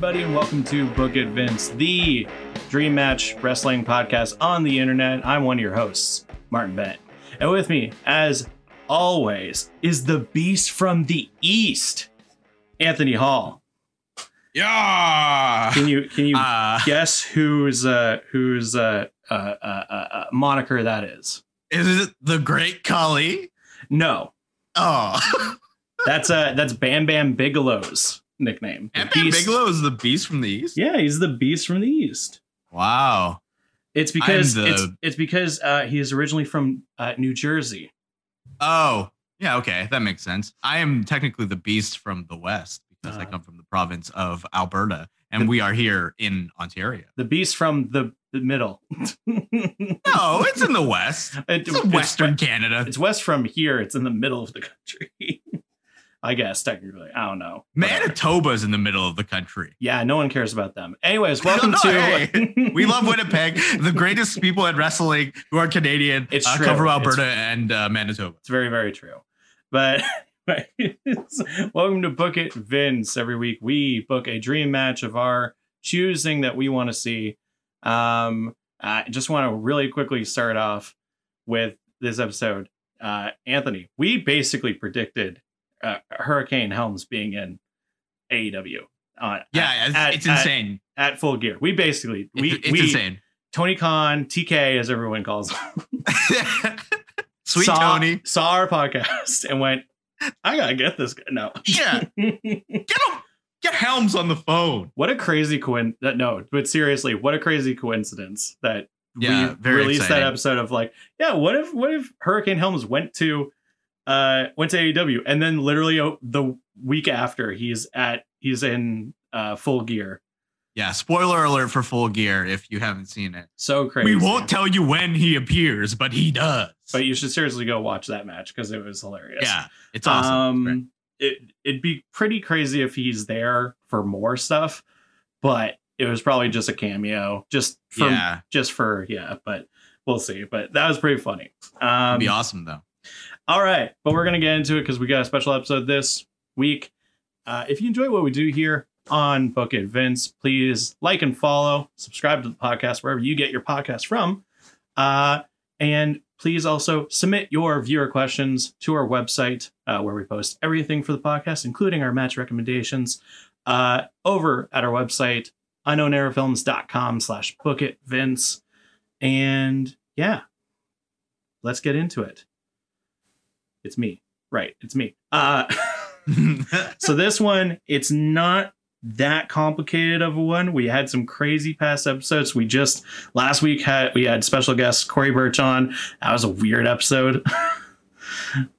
everybody, and welcome to Book It Vince, the Dream Match Wrestling Podcast on the internet. I'm one of your hosts, Martin Bennett. And with me, as always, is the beast from the East, Anthony Hall. Yeah. Can you guess whose moniker that is? Is it the Great Khali? No. Oh. That's Bam Bam Bigelow's nickname. Bam Bam Bigelow is the Beast from the East? Yeah, he's the Beast from the East. Wow. It's because it's because he is originally from New Jersey. Oh, yeah, okay. That makes sense. I am technically the Beast from the West because I come from the province of Alberta, and we are here in Ontario. The Beast from the middle. No, it's in the West. It's Western Canada. It's west from here. It's in the middle of the country. I guess, technically. I don't know. Manitoba's in the middle of the country. Yeah, no one cares about them. Anyways, welcome to... Hey, we love Winnipeg. The greatest people at wrestling who are Canadian come from Alberta and Manitoba. It's very, very true. But welcome to Book It Vince. Every week we book a dream match of our choosing that we want to see. I just want to really quickly start off with this episode. Anthony, we basically predicted Hurricane Helms being in AEW. It's insane. At Full Gear. It's insane. Tony Khan, TK, as everyone calls him. Sweet Tony. Saw our podcast and went, I gotta get this guy. No. Yeah. Get him. Get Helms on the phone. What a crazy coincidence. No, but seriously, what a crazy coincidence that we released exciting. That episode of like, yeah, what if Hurricane Helms went to AEW, and then literally the week after he's in Full Gear. Yeah, spoiler alert for Full Gear if you haven't seen it. So crazy. We won't tell you when he appears, but he does. But you should seriously go watch that match because it was hilarious. Yeah, it's awesome. It'd be pretty crazy if he's there for more stuff, but it was probably just a cameo, but we'll see. But that was pretty funny. It'd be awesome though. All right, but we're going to get into it because we got a special episode this week. If you enjoy what we do here on Book It Vince, please like and follow, subscribe to the podcast wherever you get your podcast from. And please also submit your viewer questions to our website where we post everything for the podcast, including our match recommendations over at our website, unknowneraFilms.com/Book It Vince. And yeah, let's get into it. It's me. Right. It's me. So this one, it's not that complicated of a one. We had some crazy past episodes. We just last week had special guest Corey Burch on. That was a weird episode.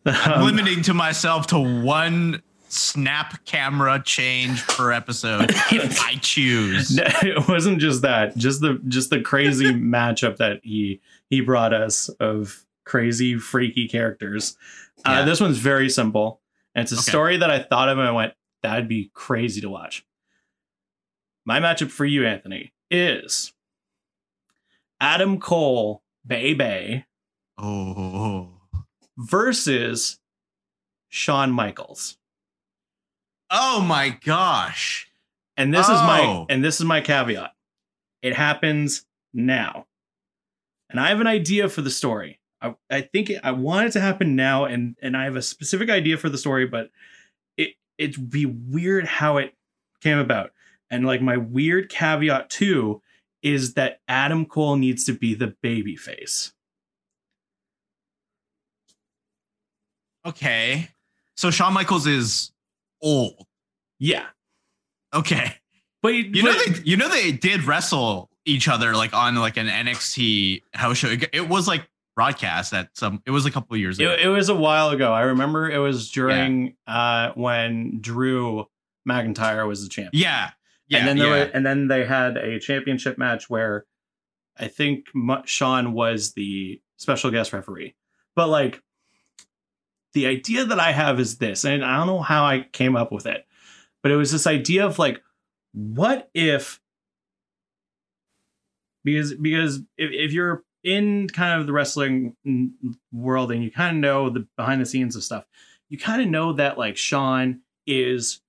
I'm limiting to myself to one snap camera change per episode if I choose. It wasn't just that. Just the crazy matchup that he brought us of crazy, freaky characters. Yeah. This one's very simple, and it's a story that I thought of and I went, that'd be crazy to watch. My matchup for you, Anthony, is Adam Cole, baby, versus Shawn Michaels. Oh my gosh! And this is my caveat. It happens now, and I have an idea for the story. I think I want it to happen now, and I have a specific idea for the story, but it'd be weird how it came about. And like my weird caveat too is that Adam Cole needs to be the babyface. Okay, so Shawn Michaels is old. Yeah. Okay, but they did wrestle each other like on like an NXT house show. It was like broadcast it was a couple of years ago. It was a while ago. I remember it was during when Drew McIntyre was the champion. Yeah. And then then they had a championship match where I think Shawn was the special guest referee. But like the idea that I have is this, and I don't know how I came up with it, but it was this idea of like, what if because if you're in kind of the wrestling world and you kind of know the behind the scenes of stuff, you kind of know that like Shawn is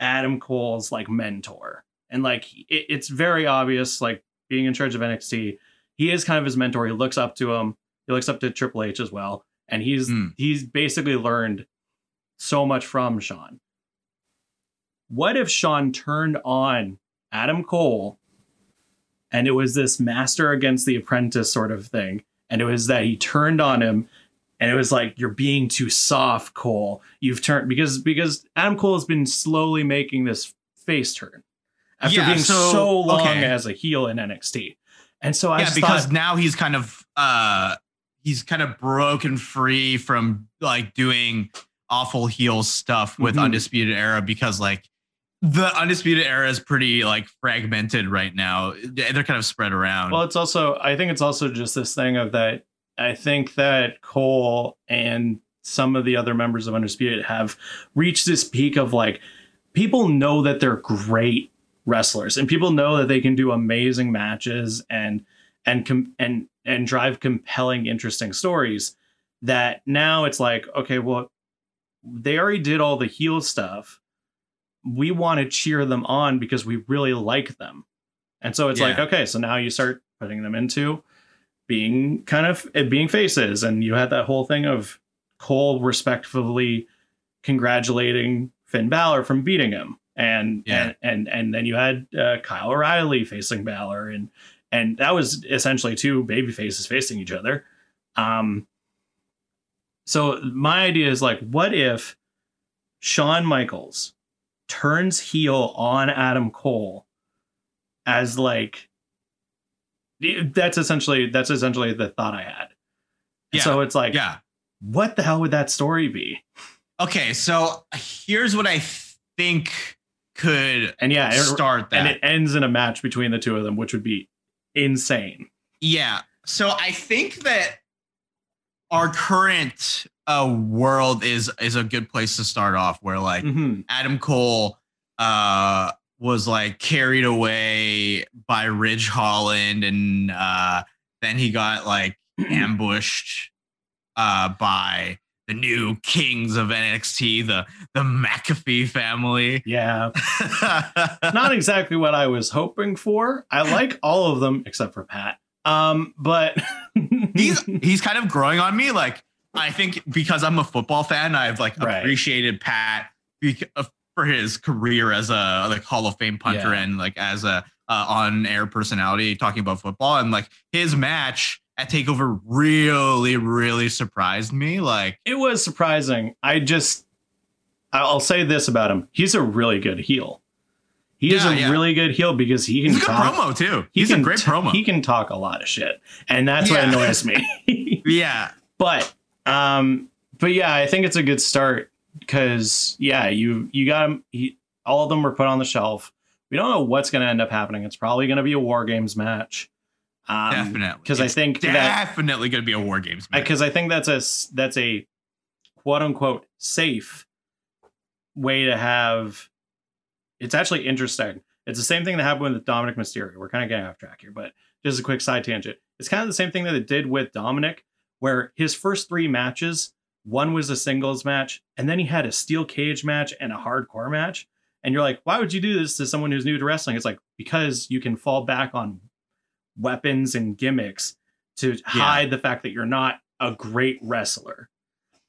Adam Cole's like mentor, And like, it's very obvious, like being in charge of NXT, he is kind of his mentor. He looks up to him. He looks up to Triple H as well. And he's basically learned so much from Shawn. What if Shawn turned on Adam Cole and it was this master against the apprentice sort of thing? And it was that he turned on him and it was like, you're being too soft, Cole. You've turned because Adam Cole has been slowly making this face turn after being so long as a heel in NXT. And so I thought, now he's kind of broken free from like doing awful heel stuff with Undisputed Era, because like the Undisputed Era is pretty like fragmented right now. They're kind of spread around. Well, it's also, I think it's also just this thing of that. I think that Cole and some of the other members of Undisputed have reached this peak of like, people know that they're great wrestlers and people know that they can do amazing matches and drive compelling, interesting stories, that now it's like, okay, well, they already did all the heel stuff. We want to cheer them on because we really like them. And so it's like, okay, so now you start putting them into being kind of being faces. And you had that whole thing of Cole respectfully congratulating Finn Balor from beating him. And then you had Kyle O'Reilly facing Balor. And that was essentially two baby faces facing each other. So my idea is like, what if Shawn Michaels turns heel on Adam Cole as like, that's essentially the thought I had. Yeah. So it's like, what the hell would that story be? Okay. So here's what I think could start that. And it ends in a match between the two of them, which would be insane. Yeah. So I think that our current world is a good place to start off, where like Adam Cole was like carried away by Ridge Holland, and then he got like ambushed by the new kings of NXT, the McAfee family. Yeah. Not exactly what I was hoping for. I like all of them except for Pat. But he's kind of growing on me. Like, I think because I'm a football fan, I've like appreciated Pat for his career as a like Hall of Fame punter and like as a on-air personality talking about football. And like his match at Takeover really, really surprised me. Like, it was surprising. I'll say this about him: he's a really good heel. He is a really good heel because he can talk. He's a good promo too. He's a great promo. He can talk a lot of shit, and that's what annoys me. But yeah, I think it's a good start because you got him. All of them were put on the shelf. We don't know what's going to end up happening. It's probably going to be a War Games match. Definitely, because I think definitely going to be a War Games match, because I think that's a quote unquote safe way to have. It's actually interesting. It's the same thing that happened with Dominik Mysterio. We're kind of getting off track here, but just a quick side tangent. It's kind of the same thing that it did with Dominik, where his first three matches, one was a singles match, and then he had a steel cage match and a hardcore match. And you're like, why would you do this to someone who's new to wrestling? It's like, because you can fall back on weapons and gimmicks to hide the fact that you're not a great wrestler.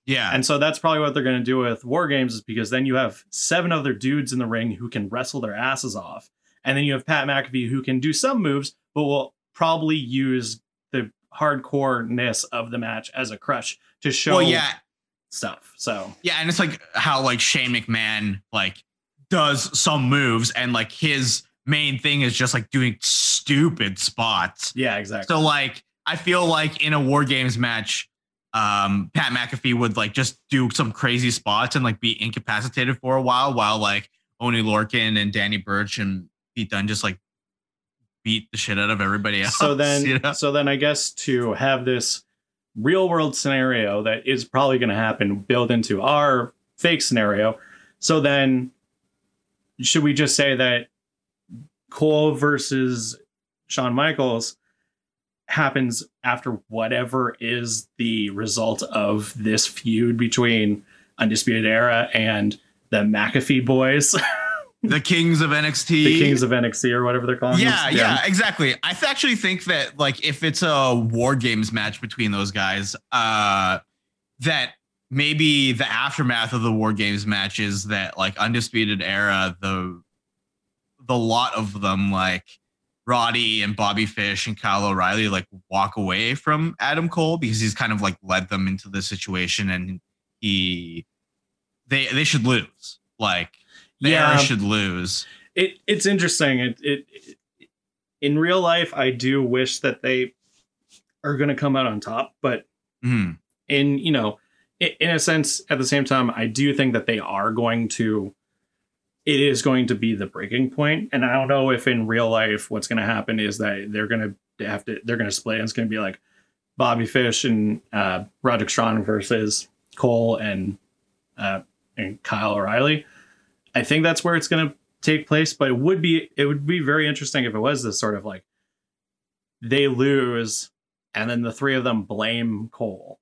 Yeah. And so that's probably what they're going to do with War Games, is because then you have seven other dudes in the ring who can wrestle their asses off. And then you have Pat McAfee, who can do some moves, but will probably use the hardcore-ness of the match as a crutch to show stuff. So, yeah. And it's like how like Shane McMahon like does some moves, and like his main thing is just like doing stupid spots. Yeah, exactly. So like, I feel like in a War Games match, Pat McAfee would like just do some crazy spots and like be incapacitated for a while like Oney Lorcan and Danny Burch and Pete Dunne just like beat the shit out of everybody else. So then I guess to have this real world scenario that is probably going to happen build into our fake scenario. So then should we just say that Cole versus Shawn Michaels happens after whatever is the result of this feud between Undisputed Era and the McAfee boys? The Kings of NXT. The Kings of NXT or whatever they're calling. Yeah, exactly. I actually think that, like, if it's a War Games match between those guys, that maybe the aftermath of the War Games match is that, like, Undisputed Era, the lot of them, like Roddy and Bobby Fish and Kyle O'Reilly, like, walk away from Adam Cole because he's kind of, like, led them into this situation, and they should lose. Like, Era should lose. It's interesting. It in real life, I do wish that they are going to come out on top, but in a sense, at the same time, I do think that they are going to. It is going to be the breaking point. And I don't know if in real life what's going to happen is that they're going to split, and it's going to be like Bobby Fish and Roderick Strong versus Cole and Kyle O'Reilly. I think that's where it's going to take place, but it would be very interesting if it was this sort of, like, they lose and then the three of them blame Cole.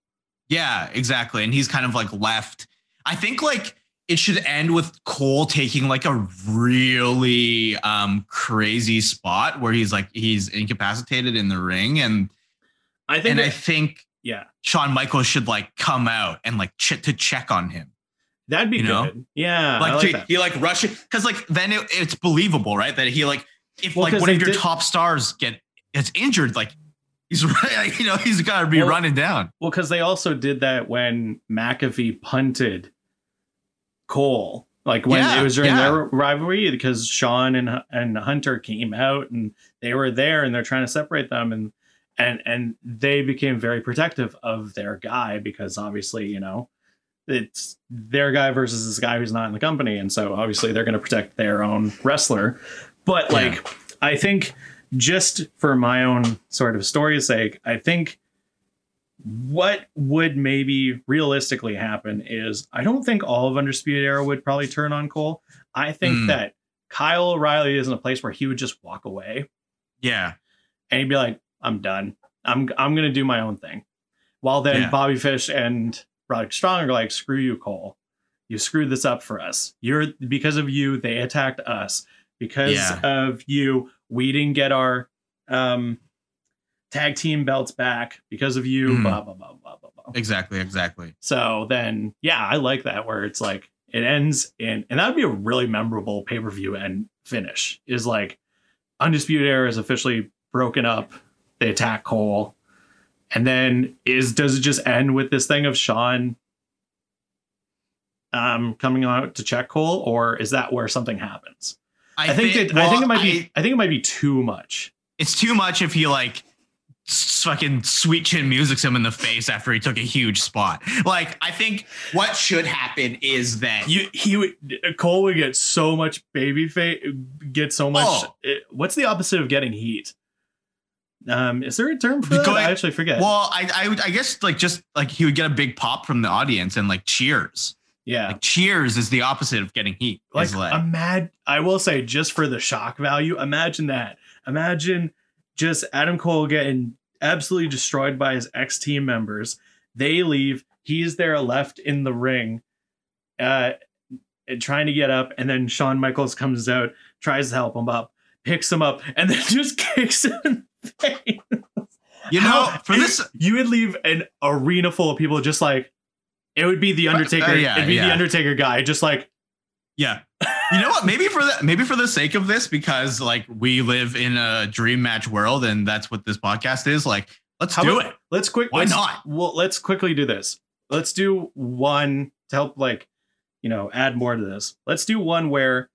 Yeah, exactly. And he's kind of, like, left. I think, like, it should end with Cole taking, like, a really crazy spot where he's, like, he's incapacitated in the ring. And I think Shawn Michaels should, like, come out and, like, to check on him. That'd be good. Know? Yeah. Like, he like rushes. Cause, like, then it's believable, right? That he, like, if like one of your top stars gets injured, like, he's right. You know, he's gotta be running down. Well, cause they also did that when McAfee punted Cole, like, when it was during their rivalry, because Sean and Hunter came out and they were there and they're trying to separate them, and they became very protective of their guy, because obviously, you know, it's their guy versus this guy who's not in the company, and so obviously they're going to protect their own wrestler. But, like, I think, just for my own sort of story's sake, I think what would maybe realistically happen is, I don't think all of Undisputed Era would probably turn on Cole. I think that Kyle O'Reilly is in a place where he would just walk away. Yeah. And he'd be like, I'm done. I'm going to do my own thing. While then Bobby Fish and Roderick Strong are like, screw you, Cole. You screwed this up for us. Because of you, they attacked us. Because of you, we didn't get our tag team belts back. Because of you, blah, blah, blah, blah, blah, blah. Exactly. So then, I like that, where it's like, it ends in, and that would be a really memorable pay-per-view end finish, is like, Undisputed Era is officially broken up. They attack Cole. And then does it just end with this thing of Sean coming out to check Cole, or is that where something happens? I think it might be too much. It's too much if he, like, fucking Sweet Chin Music's him in the face after he took a huge spot. Like, I think what should happen is that Cole would get so much what's the opposite of getting heat? Is there a term for that? I actually forget. Well, I guess, like, just like he would get a big pop from the audience and, like, cheers. Yeah. Like, cheers is the opposite of getting heat. Like I will say, just for the shock value, imagine that. Imagine just Adam Cole getting absolutely destroyed by his ex-team members. They leave. He's there left in the ring, trying to get up. And then Shawn Michaels comes out, tries to help him up, picks him up, and then just kicks him in the face. You know, you would leave an arena full of people just like, it would be the Undertaker. The Undertaker guy, just like, yeah. You know what? Maybe for the sake of this, because, like, we live in a dream match world, and that's what this podcast is. Like, let's do it. Let's quickly do this. Let's do one to help, like, you know, add more to this. Let's do one where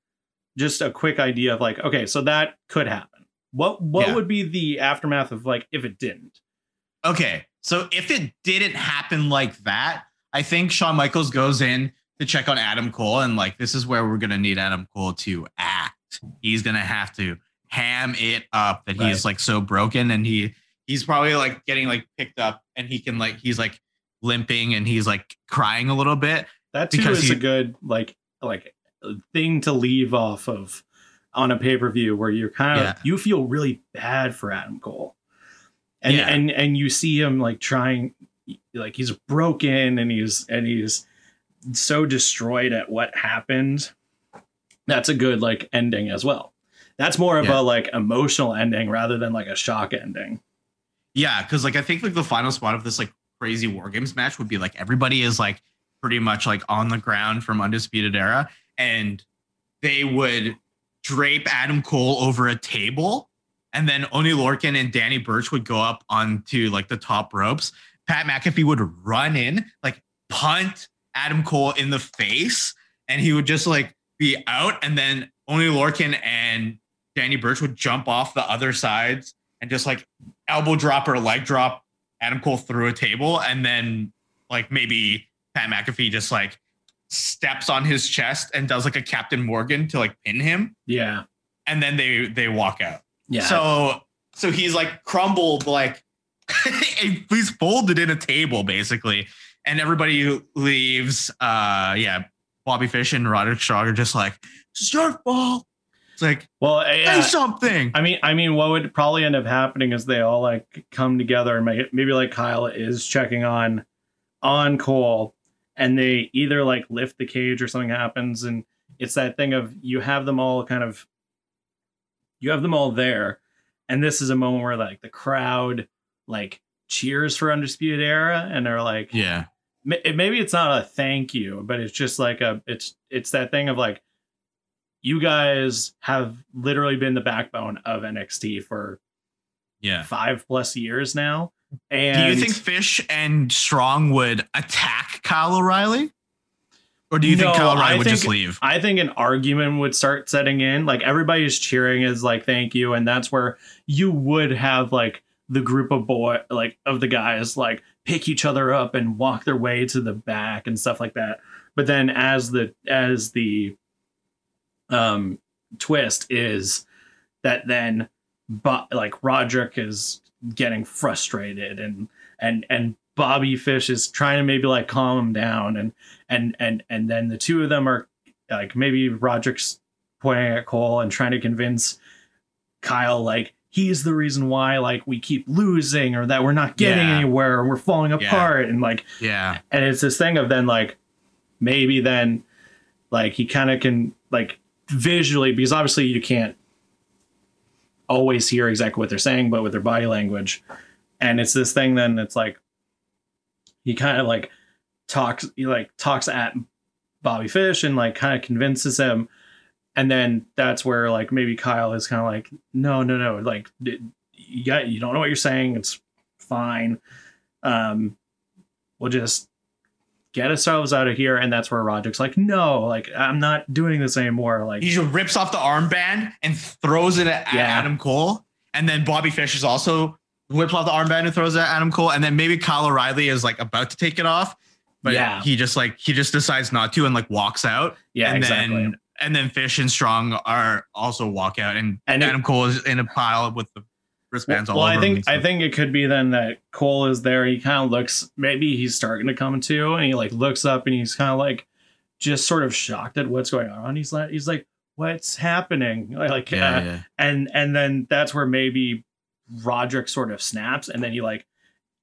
just a quick idea of, like, okay, so that could happen. What would be the aftermath of, like, if it didn't? Okay, so if it didn't happen like that, I think Shawn Michaels goes in to check on Adam Cole, and, like, this is where we're going to need Adam Cole to act. He's going to have to ham it up that he is, like, so broken, and he's probably, like, getting, like, picked up, and he can, like, he's, like, limping, and he's, like, crying a little bit. That too is a good, like thing to leave off of on a pay-per-view, where you're kind of, you feel really bad for Adam Cole, and you see him, like, trying, like, he's broken and he's so destroyed at what happened that's a good like ending as well. That's more of a like emotional ending rather than like a shock ending. Yeah, because like I think like the final spot of this like crazy War Games match would be like everybody is like pretty much like on the ground from Undisputed Era, and they would drape Adam Cole over a table, and then Oney Lorcan and Danny Burch would go up onto like the top ropes. Pat McAfee would run in, like punt Adam Cole in the face, and he would just like be out. And then Oney Lorcan and Danny Burch would jump off the other sides and just like elbow drop or leg drop Adam Cole through a table. And then like maybe Pat McAfee just like steps on his chest and does like a Captain Morgan to like pin him. Yeah. And then they walk out. Yeah. So he's like crumbled, like he's folded in a table basically. And everybody leaves. Bobby Fish and Roderick Strong are just like, it's your fault. It's like, well, do something. I mean, what would probably end up happening is they all like come together and make it, maybe like Kyle is checking on Cole, and they either like lift the cage or something happens. And it's that thing of you have them all there. And this is a moment where like the crowd like cheers for Undisputed Era. And they're like, yeah, maybe it's not a thank you, but it's just like it's that thing of like, you guys have literally been the backbone of NXT for 5+ years now. And do you think Fish and Strong would attack Kyle O'Reilly? Or do you think Kyle O'Reilly would just leave? I think an argument would start setting in. Like everybody's cheering is like, thank you. And that's where you would have like the group of the guys like pick each other up and walk their way to the back and stuff like that. But then as the twist is that then like Roderick is getting frustrated and Bobby Fish is trying to maybe like calm him down and then the two of them are like, maybe Roderick's pointing at Cole and trying to convince Kyle like he's the reason why like we keep losing or that we're not getting anywhere or we're falling apart and like and it's this thing of then like maybe then like he kind of can like visually, because obviously you can't always hear exactly what they're saying, but with their body language. And it's this thing then it's like he kind of like talks at Bobby Fish and like kind of convinces him, and then that's where like maybe Kyle is kind of like no like you don't know what you're saying, it's fine, we'll just get ourselves out of here. And that's where Roderick's like, no, like I'm not doing this anymore. Like he just rips off the armband and throws it at Adam Cole. And then Bobby Fish is also whips off the armband and throws it at Adam Cole. And then maybe Kyle O'Reilly is like about to take it off, but he just decides not to and like walks out. Yeah, and exactly. Then Fish and Strong are also walk out, and Adam Cole is in a pile with the wristbands all over. I think it could be then that Cole is there. He kind of looks, maybe he's starting to come to, and he like looks up and he's kind of like just sort of shocked at what's going on. He's like, what's happening? And then that's where maybe Roderick sort of snaps, and then he like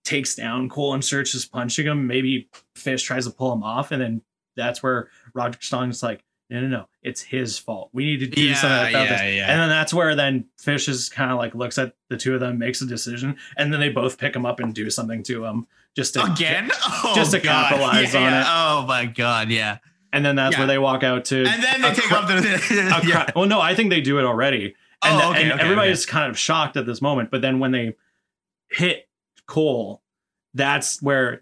takes down Cole and starts just punching him. Maybe Fish tries to pull him off, and then that's where Roderick Strong is like, no, it's his fault. We need to do something about this. Yeah. And then that's where then Fish is kind of like looks at the two of them, makes a decision, and then they both pick him up and do something to him capitalize on it. Oh my God, yeah. And then that's where they walk out to. And then they take off the. Well, no, I think they do it already. And everybody's kind of shocked at this moment. But then when they hit Cole, that's where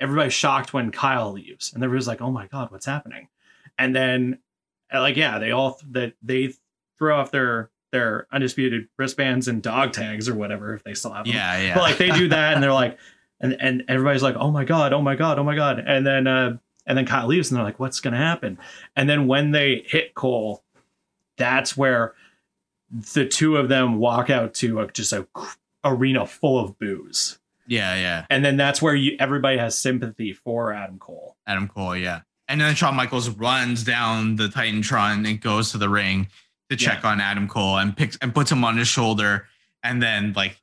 everybody's shocked when Kyle leaves, and everybody's like, "Oh my God, what's happening?" And then, like, they all they throw off their undisputed wristbands and dog tags or whatever if they still have them. Yeah. But like they do that, and they're like, and everybody's like, "Oh my God, oh my God, oh my God!" And then and then Kyle leaves, and they're like, "What's gonna happen?" And then when they hit Cole, that's where the two of them walk out to just a arena full of boos. Yeah. And then that's where everybody has sympathy for Adam Cole, yeah. And then Shawn Michaels runs down the Titantron and goes to the ring to check on Adam Cole and puts him on his shoulder. And then like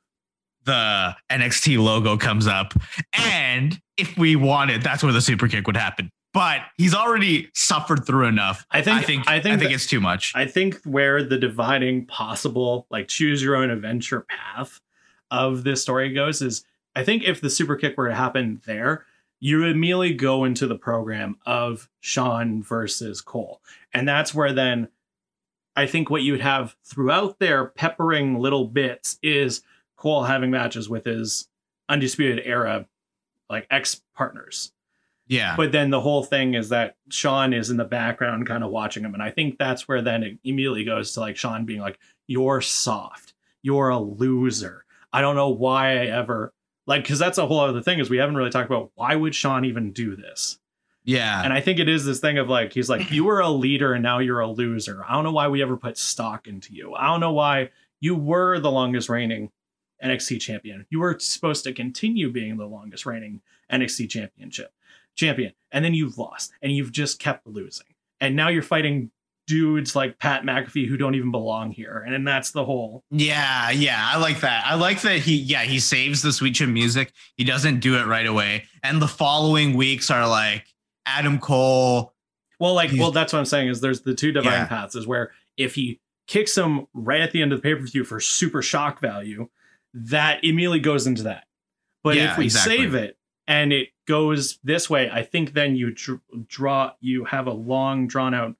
the NXT logo comes up. And if we wanted, that's where the super kick would happen. but he's already suffered through enough. I think it's too much. I think where the dividing possible, like, choose your own adventure path of this story goes is, I think if the super kick were to happen there, you immediately go into the program of Shawn versus Cole. And that's where then I think what you would have throughout there, peppering little bits, is Cole having matches with his Undisputed Era, like, ex-partners. Yeah. But then the whole thing is that Shawn is in the background kind of watching him. And I think that's where then it immediately goes to, like, Shawn being like, you're soft. You're a loser. I don't know why I ever, like, because that's a whole other thing is we haven't really talked about, why would Shawn even do this? Yeah. And I think it is this thing of, like, he's like, you were a leader and now you're a loser. I don't know why we ever put stock into you. I don't know why you were the longest reigning NXT champion. You were supposed to continue being the longest reigning NXT champion. And then you've lost and you've just kept losing. And now you're fighting dudes like Pat McAfee who don't even belong here. And that's the whole. Yeah. Yeah. I like that. I like that. He saves the sweet chin music. He doesn't do it right away. And the following weeks are like Adam Cole. Well, that's what I'm saying is there's the two divine paths is where if he kicks him right at the end of the pay-per-view for super shock value, that immediately goes into that. But if we save it and it goes this way, I think then you have a long drawn out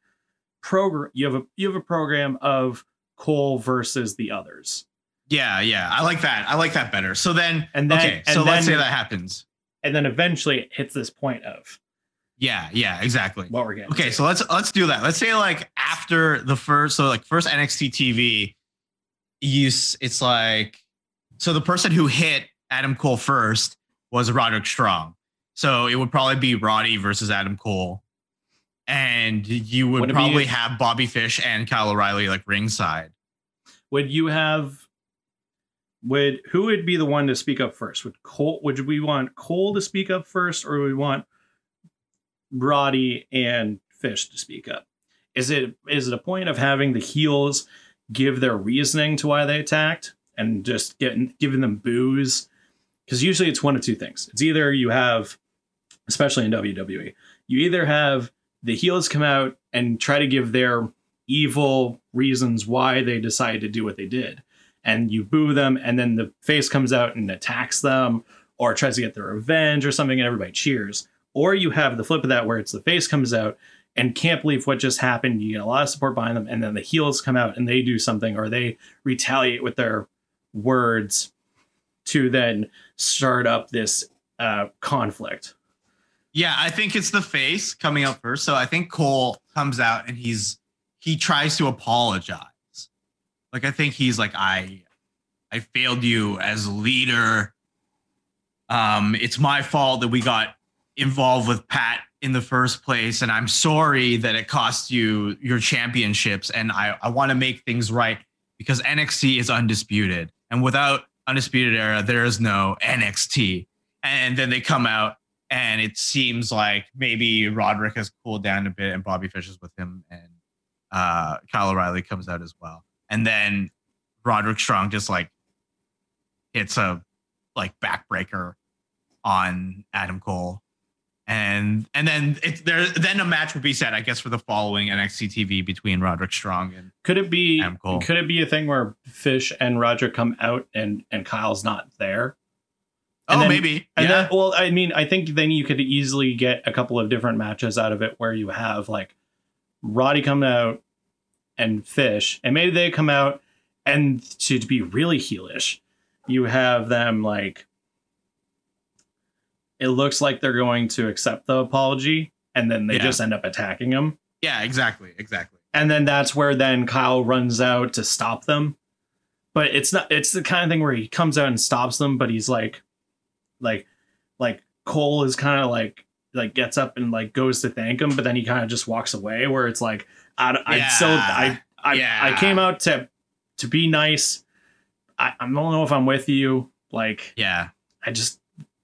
program. You have a program of Cole versus the others. Yeah. Yeah. I like that. I like that better. So then, let's say that happens. And then eventually it hits this point of. Yeah. Yeah, exactly. What we're getting. Okay. So let's do that. Let's say like after the first NXT TV use, it's like, so the person who hit Adam Cole first was Roderick Strong. So it would probably be Roddy versus Adam Cole. And you would probably have Bobby Fish and Kyle O'Reilly like ringside. Who would be the one to speak up first? Would we want Cole to speak up first, or would we want Roddy and Fish to speak up? Is it a point of having the heels give their reasoning to why they attacked? And just giving them boos, because usually it's one of two things. It's either you have, especially in WWE, you either have the heels come out and try to give their evil reasons why they decided to do what they did, and you boo them, and then the face comes out and attacks them or tries to get their revenge or something, and everybody cheers. Or you have the flip of that where it's the face comes out and can't believe what just happened. You get a lot of support behind them, and then the heels come out and they do something, or they retaliate with their words to then start up this conflict. Yeah, I think it's the face coming up first. So I think Cole comes out and he tries to apologize. Like, I think he's like, I failed you as leader. It's my fault that we got involved with Pat in the first place, and I'm sorry that it cost you your championships, and I want to make things right because NXT is undisputed. And without Undisputed Era, there is no NXT. And then they come out, and it seems like maybe Roderick has cooled down a bit, and Bobby Fish is with him, and Kyle O'Reilly comes out as well. And then Roderick Strong just like hits a like backbreaker on Adam Cole, and then a match would be set, I guess, for the following NXT TV between Roderick Strong and Adam Cole. Could it be a thing where Fish and Roger come out and Kyle's not there? Maybe. And yeah. I think then you could easily get a couple of different matches out of it where you have like Roddy come out and Fish, and maybe they come out and to be really heelish, you have them like, it looks like they're going to accept the apology, and then they just end up attacking him. Yeah, exactly. And then that's where then Kyle runs out to stop them. But it's the kind of thing where he comes out and stops them, but he's like Cole is kind of like gets up and like goes to thank him, but then he kind of just walks away, where it's like, I came out to be nice. I don't know if I'm with you. Like, yeah,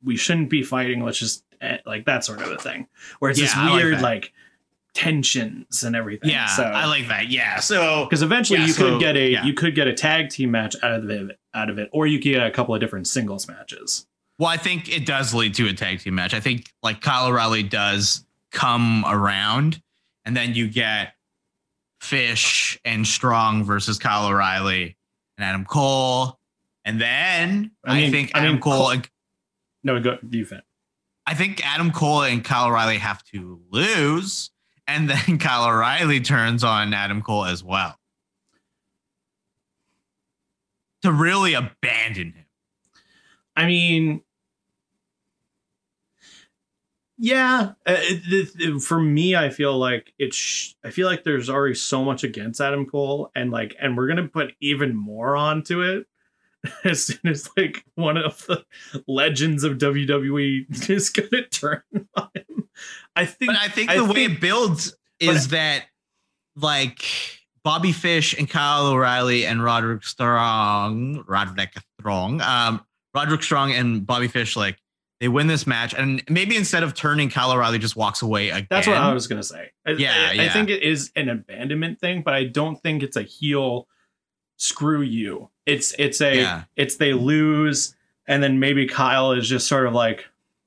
we shouldn't be fighting. Let's just like that sort of a thing where it's this weird like tensions and everything. Yeah, so, I like that. Yeah. So because eventually you could get a tag team match out of it, or you could get a couple of different singles matches. Well, I think it does lead to a tag team match. I think like Kyle O'Reilly does come around. And then you get Fish and Strong versus Kyle O'Reilly and Adam Cole. And then I think Adam Cole and Kyle O'Reilly have to lose. And then Kyle O'Reilly turns on Adam Cole as well, to really abandon him. I mean, yeah, for me, I feel like I feel like there's already so much against Adam Cole, and we're going to put even more onto it as soon as like one of the legends of WWE is going to turn on him. I think the way it builds is that like Bobby Fish and Kyle O'Reilly and Roderick Strong and Bobby Fish, like they win this match, and maybe instead of turning, Kyle O'Reilly just walks away again. That's what I was going to say. I think it is an abandonment thing, but I don't think it's a heel screw you. It's they lose, and then maybe Kyle is just sort of like,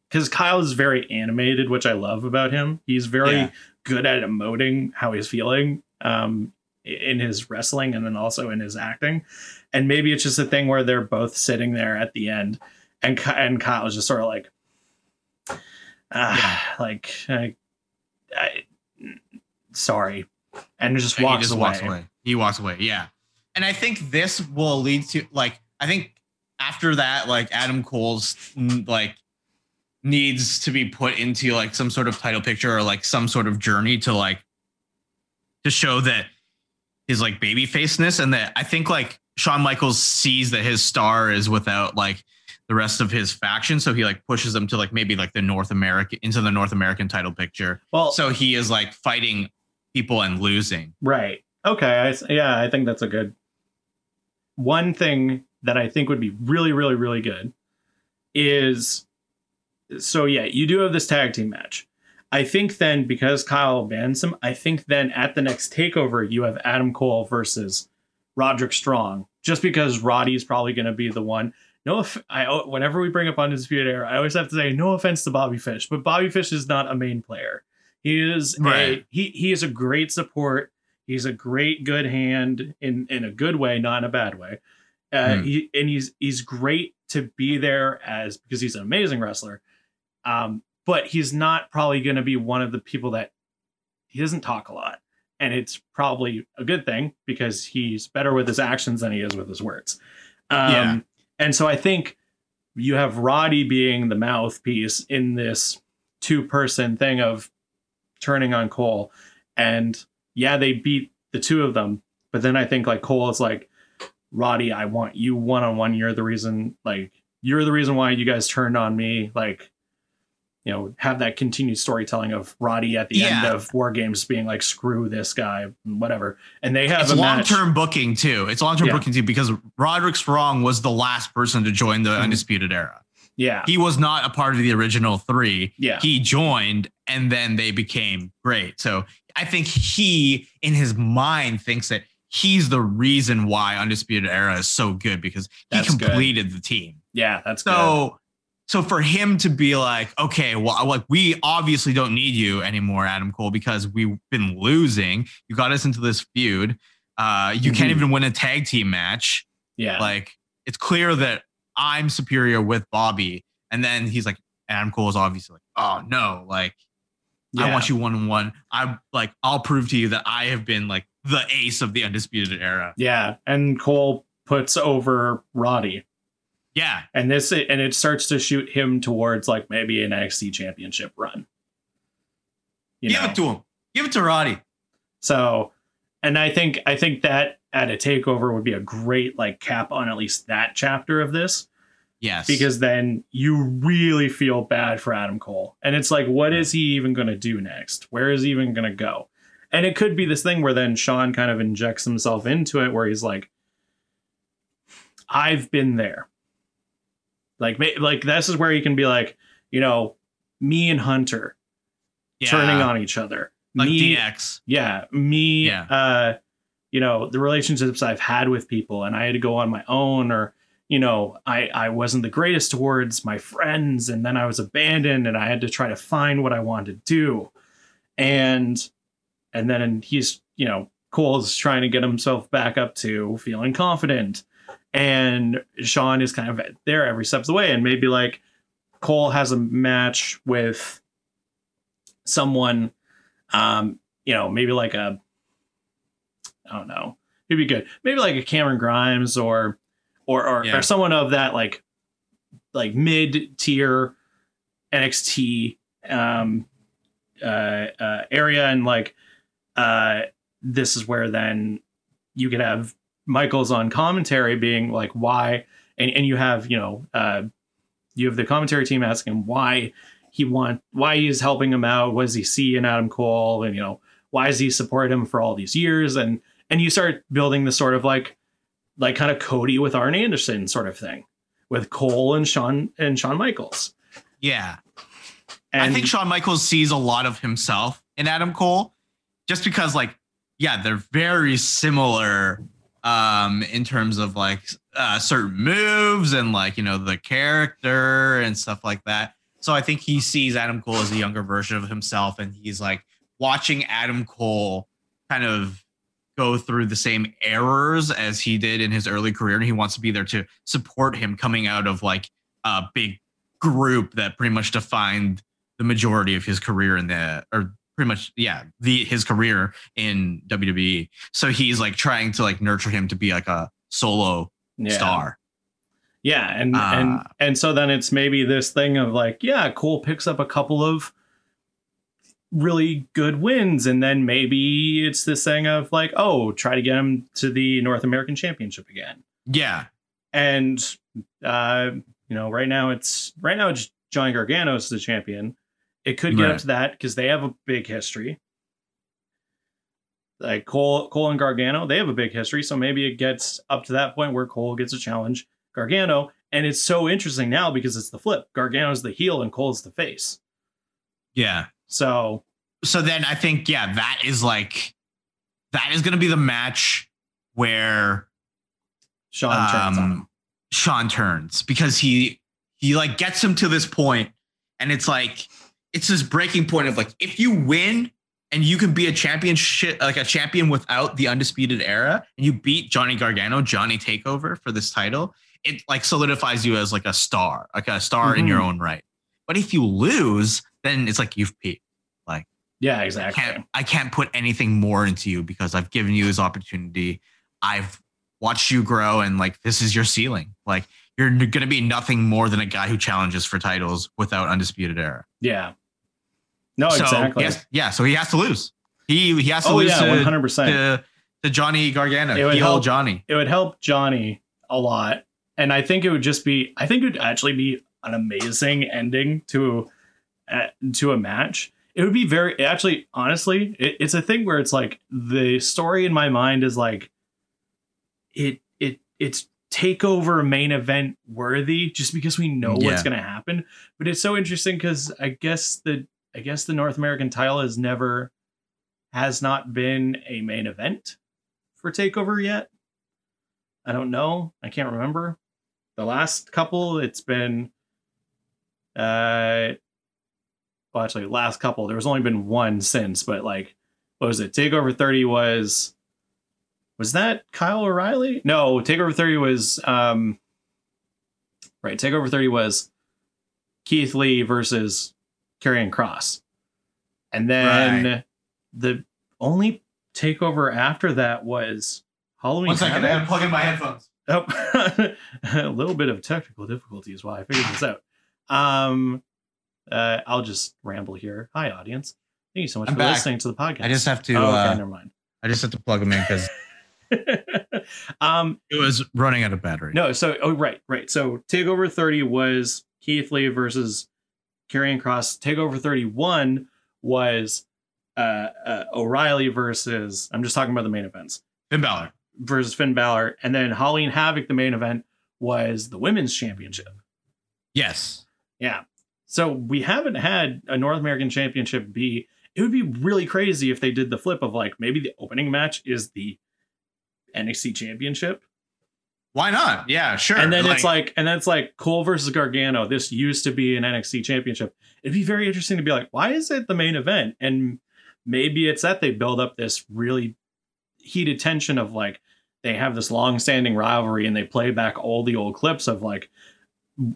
because Kyle is very animated, which I love about him. He's very good at emoting how he's feeling in his wrestling and then also in his acting. And maybe it's just a thing where they're both sitting there at the end, and Kyle is just sort of like, sorry, and just walks away. He walks away. Yeah. And I think this will lead to, like, I think after that, like, Adam Cole's like needs to be put into like some sort of title picture or like some sort of journey to like to show that his like baby faceness, and that I think like Shawn Michaels sees that his star is without like the rest of his faction, so he like pushes them to like maybe like the North American title picture. Well, so he is like fighting people and losing. Right. Okay. I think that's a good one. Thing that I think would be really, really, really good is, so yeah, you do have this tag team match. I think then, because Kyle bans him, I think then at the next takeover, you have Adam Cole versus Roderick Strong, just because Roddy's probably going to be the one. Whenever we bring up Undisputed Era, I always have to say, no offense to Bobby Fish, but Bobby Fish is not a main player. He is he is a great support. He's a great good hand in a good way, not in a bad way. He's great to be there because he's an amazing wrestler. But he's not probably going to be one of the people that he doesn't talk a lot. And it's probably a good thing, because he's better with his actions than he is with his words. And so I think you have Roddy being the mouthpiece in this 2-person thing of turning on Cole. And yeah, they beat the two of them. But then I think like Cole is like, Roddy, I want you one-on-one. You're the reason why you guys turned on me. Like, you know, have that continued storytelling of Roddy at the end of War Games being like, screw this guy, whatever. And they have It's long-term booking too, because Roderick Strong was the last person to join the Undisputed Era. Yeah. He was not a part of the original 3. Yeah. He joined, and then they became great. So I think he, in his mind, thinks that he's the reason why Undisputed Era is so good, because he completed the team. Yeah, that's so good. So for him to be like, okay, well, like, we obviously don't need you anymore, Adam Cole, because we've been losing. You got us into this feud. You can't even win a tag team match. Yeah. Like, it's clear that I'm superior with Bobby. And then he's like, Adam Cole is obviously like, oh no, like, I want you 1-on-1. I'm like, I'll prove to you that I have been like the ace of the Undisputed Era. Yeah. And Cole puts over Roddy. Yeah. And it starts to shoot him towards like maybe an NXT championship run. Give it to him. Give it to Roddy. So, and I think that at a takeover would be a great like cap on at least that chapter of this. Yes. Because then you really feel bad for Adam Cole. And it's like, what is he even going to do next? Where is he even going to go? And it could be this thing where then Shawn kind of injects himself into it, where he's like, I've been there. Like this is where you can be like, you know, me and Hunter turning on each other. Like me, DX. Yeah. Me, you know, the relationships I've had with people, and I had to go on my own, or, you know, I wasn't the greatest towards my friends, and then I was abandoned, and I had to try to find what I wanted to do. And then he's, you know, Cole's trying to get himself back up to feeling confident. And Shawn is kind of there every step of the way. And maybe like Cole has a match with someone, you know, maybe like a, I don't know, it'd be good. Maybe like a Cameron Grimes or someone of that like mid tier NXT area. And like this is where then you could have Michaels on commentary being like, why? And you have, you know, you have the commentary team asking why why he's helping him out. What does he see in Adam Cole? And, you know, why does he support him for all these years? And you start building this sort of like kind of Cody with Arn Anderson sort of thing with Cole and Shawn Michaels. Yeah. And I think Shawn Michaels sees a lot of himself in Adam Cole just because they're very similar in terms of certain moves and the character and stuff like that. So I think he sees Adam Cole as a younger version of himself, and he's like watching Adam Cole kind of go through the same errors as he did in his early career, and he wants to be there to support him coming out of like a big group that pretty much defined the majority of his career his career in WWE. So he's like trying to like nurture him to be like a solo star. Yeah. And so then it's maybe this thing of like, yeah, Cole picks up a couple of really good wins, and then maybe it's this thing of like, oh, try to get him to the North American Championship again. Yeah. And right now it's John Gargano is the champion. It could get up to that because they have a big history. Like Cole and Gargano, they have a big history, so maybe it gets up to that point where Cole gets a challenge Gargano, and it's so interesting now because it's the flip. Gargano's the heel and Cole's the face. Yeah. So then I think, that is going to be the match where Shawn turns on him. Shawn turns because he like gets him to this point, and it's like, it's this breaking point of like, if you win and you can be a champion without the Undisputed Era, and you beat Johnny Gargano, Johnny Takeover for this title, it like solidifies you as like a star mm-hmm. in your own right. But if you lose, then it's like you've peaked. Like, yeah, exactly. I can't put anything more into you because I've given you this opportunity. I've watched you grow, and like this is your ceiling. Like you're going to be nothing more than a guy who challenges for titles without Undisputed Era. Yeah. No, so, exactly. So he has to lose. He has to lose. Oh yeah, 100%. To Johnny Gargano. It would help Johnny. It would help Johnny a lot, and I think it would actually be an amazing ending to a match. It would be very, actually, honestly, it's a thing where it's like the story in my mind is like it's Takeover main event worthy just because we know what's going to happen. But it's so interesting because I guess the North American title has not been a main event for Takeover yet. I don't know. I can't remember. The last couple, it's been last couple, there's only been one since, but like, what was it? Takeover 30 was that Kyle O'Reilly? No, Takeover 30 was right. Takeover 30 was Keith Lee versus Karrion Kross, and then the only Takeover after that was Halloween. 1 second, I gotta plug in my headphones. Oh, a little bit of technical difficulties while I figure this out. I'll just ramble here. Hi, audience. Thank you so much for listening to the podcast. I just have to. Oh, okay, never mind. I just have to plug them in because it was running out of battery. No, right. So Takeover 30 was Keith Lee versus Karrion Kross. Takeover 31 was O'Reilly versus, I'm just talking about the main events, Finn Balor, and then Halloween Havoc. The main event was the Women's Championship. Yes. Yeah. So we haven't had a North American Championship be. It would be really crazy if they did the flip of like maybe the opening match is the NXT Championship. Why not? Yeah, sure. And then it's like Cole versus Gargano. This used to be an NXT Championship. It'd be very interesting to be like, why is it the main event? And maybe it's that they build up this really heated tension of like, they have this long-standing rivalry and they play back all the old clips of like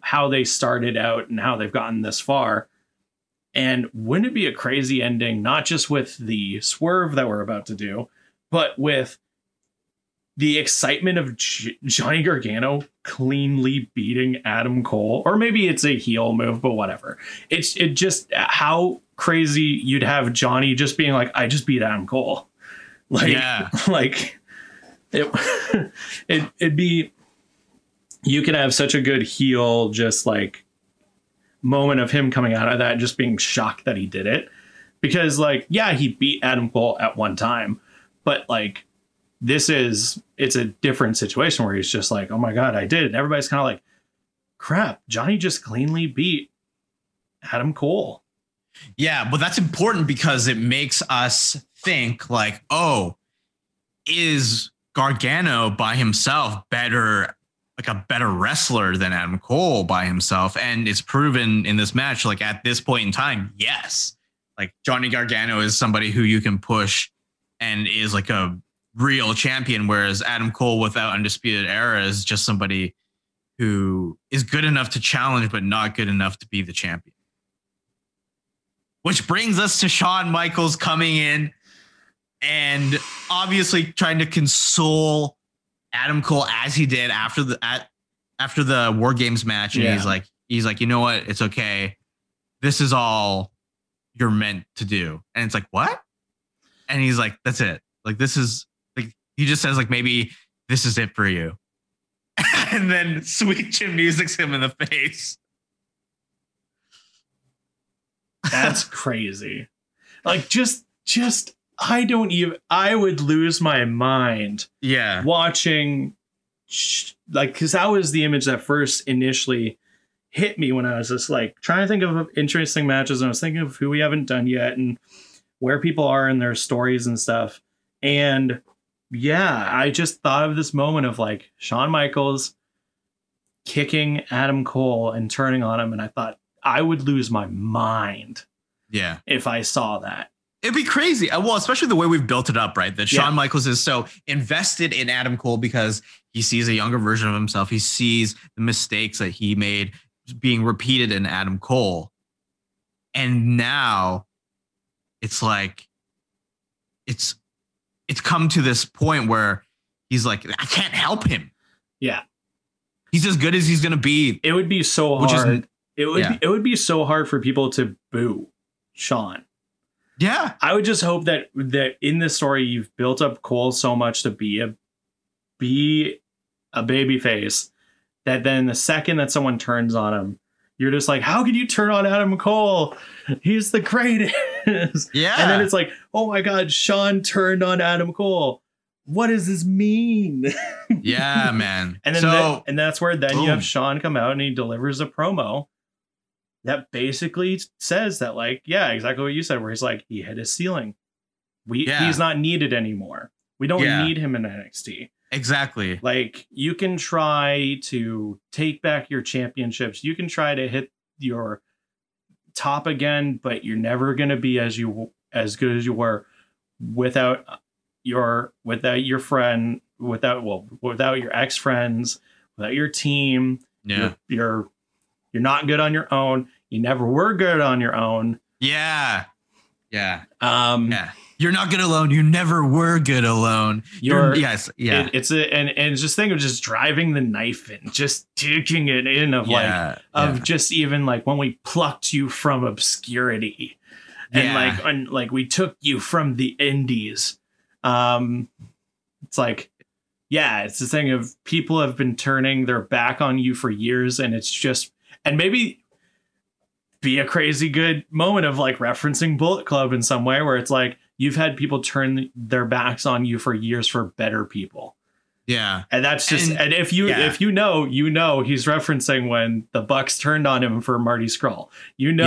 how they started out and how they've gotten this far. And wouldn't it be a crazy ending, not just with the swerve that we're about to do, but with the excitement of Johnny Gargano cleanly beating Adam Cole, or maybe it's a heel move, but whatever. It just how crazy you'd have Johnny just being like, I just beat Adam Cole. Like, yeah. Like it'd be, you could have such a good heel, just like moment of him coming out of that, just being shocked that he did it, because like, yeah, he beat Adam Cole at one time, but like, it's a different situation where he's just like, oh my God, I did it. And everybody's kind of like, crap, Johnny just cleanly beat Adam Cole. Yeah, but that's important because it makes us think like, oh, is Gargano by himself better, like a better wrestler than Adam Cole by himself? And it's proven in this match, like at this point in time, yes. Like Johnny Gargano is somebody who you can push and is like a real champion, whereas Adam Cole without Undisputed Era is just somebody who is good enough to challenge but not good enough to be the champion. Which brings us to Shawn Michaels coming in and obviously trying to console Adam Cole as he did after the War Games match, and yeah. he's like, you know what, it's okay, this is all you're meant to do. And it's like, what? And he's like, that's it. Like, this is like, he just says like, maybe this is it for you. And then Sweet Jim Music's him in the face. That's crazy. Like, just I would lose my mind. Yeah. Watching like, cause that was the image that first initially hit me when I was just like trying to think of interesting matches. And I was thinking of who we haven't done yet and where people are in their stories and stuff. And yeah, I just thought of this moment of like Shawn Michaels kicking Adam Cole and turning on him. And I thought I would lose my mind. Yeah. If I saw that. It'd be crazy. Well, especially the way we've built it up, right? That Shawn Michaels is so invested in Adam Cole because he sees a younger version of himself. He sees the mistakes that he made being repeated in Adam Cole. And now it's like, it's come to this point where he's like, I can't help him. Yeah. He's as good as he's going to be. It would be so hard. It would be so hard for people to boo Shawn. Yeah. I would just hope that in this story, you've built up Cole so much to be a baby face that then the second that someone turns on him, you're just like, how could you turn on Adam Cole? He's the greatest. Yeah. And then it's like, oh my God, Shawn turned on Adam Cole. What does this mean? Yeah, man. And then and that's where then boom. You have Shawn come out and he delivers a promo that basically says that, like, yeah, exactly what you said, where he's like, he hit his ceiling. He's not needed anymore. We don't need him in NXT. Exactly. Like, you can try to take back your championships. You can try to hit your top again, but you're never going to be as good as you were without your ex-friends, without your team. Yeah. You're not good on your own. You never were good on your own. Yeah. Yeah. You're not good alone. You never were good alone. Yeah. It's just think of just driving the knife in, just digging it in just even like when we plucked you from obscurity and we took you from the indies. It's like, yeah, it's the thing of people have been turning their back on you for years, and it's just, and maybe be a crazy good moment of like referencing Bullet Club in some way where it's like, you've had people turn their backs on you for years for better people. Yeah. And that's just, and if you know, he's referencing when the Bucks turned on him for Marty Scurll, and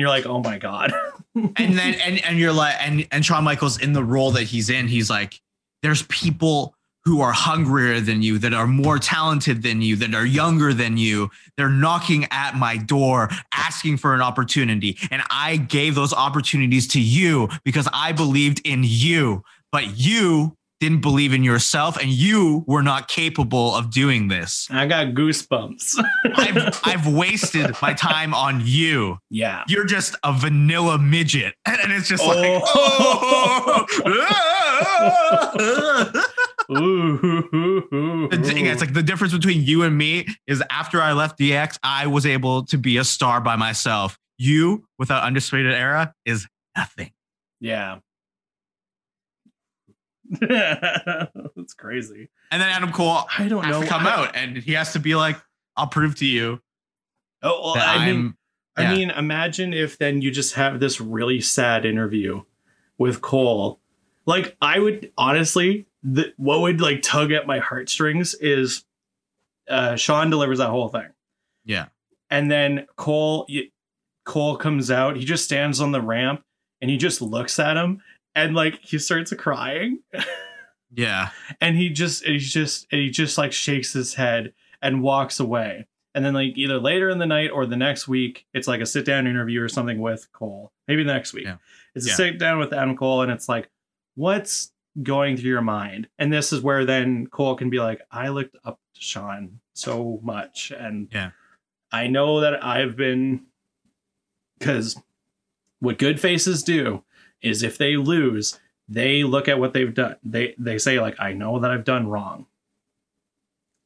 you're like, oh my God. And then, and you're like, and Shawn Michaels in the role that he's in, he's like, there's people who are hungrier than you, that are more talented than you, that are younger than you. They're knocking at my door, asking for an opportunity. And I gave those opportunities to you because I believed in you, but you didn't believe in yourself and you were not capable of doing this. I got goosebumps. I've wasted my time on you. Yeah. You're just a vanilla midget. And it's just Ooh. It's like the difference between you and me is after I left DX, I was able to be a star by myself. You without Undisputed Era is nothing. Yeah. That's crazy. And then Adam Cole has to come out and he has to be like, I'll prove to you. Oh, well, I mean, imagine if then you just have this really sad interview with Cole. Like, I would honestly, what would like tug at my heartstrings is Shawn delivers that whole thing. Yeah. And then Cole comes out. He just stands on the ramp and he just looks at him. And like he starts crying. Yeah. And he just like shakes his head and walks away. And then like either later in the night or the next week, it's like a sit down interview or something with Cole. Maybe the next week. Yeah. It's a sit down with Adam Cole. And it's like, what's going through your mind? And this is where then Cole can be like, I looked up to Shawn so much. And yeah, I know that I've been, because what good faces do is if they lose, they look at what they've done. They say, like, I know that I've done wrong.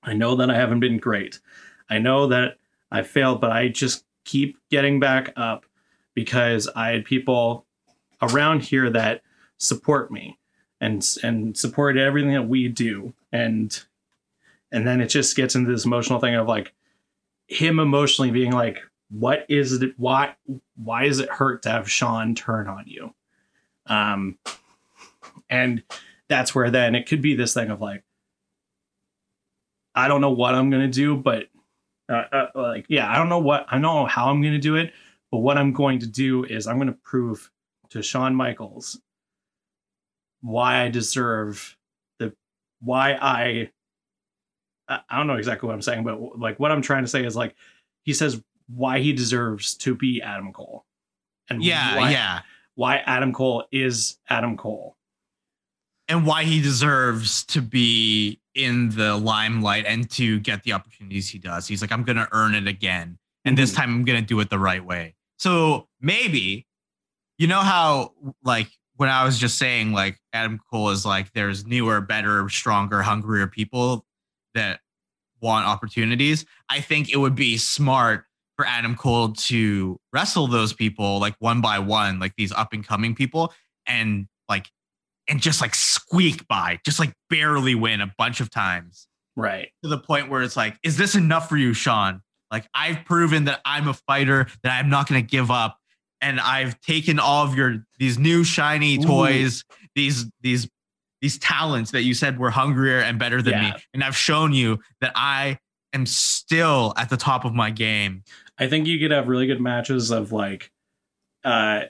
I know that I haven't been great. I know that I failed, but I just keep getting back up because I had people around here that support me and support everything that we do. And then it just gets into this emotional thing of, like, him emotionally being like, what is it? Why is it hurt to have Shawn turn on you? And that's where then it could be this thing of like, I don't know what I'm going to do, but I don't know how I'm going to do it, but what I'm going to do is I'm going to prove to Shawn Michaels why I deserve I don't know exactly what I'm saying, but like what I'm trying to say is like, he says why he deserves to be Adam Cole and why Adam Cole is Adam Cole. And why he deserves to be in the limelight and to get the opportunities he does. He's like, I'm going to earn it again. And this time I'm going to do it the right way. So maybe, you know how, like, when I was just saying, like, Adam Cole is like, there's newer, better, stronger, hungrier people that want opportunities. I think it would be smart for Adam Cole to wrestle those people like one by one, like these up and coming people, and just like squeak by, just like barely win a bunch of times. Right. To the point where it's like, is this enough for you, Shawn? Like, I've proven that I'm a fighter, that I'm not going to give up. And I've taken all of these new shiny toys, these talents that you said were hungrier and better than me. And I've shown you that I'm still at the top of my game. I think you could have really good matches of like,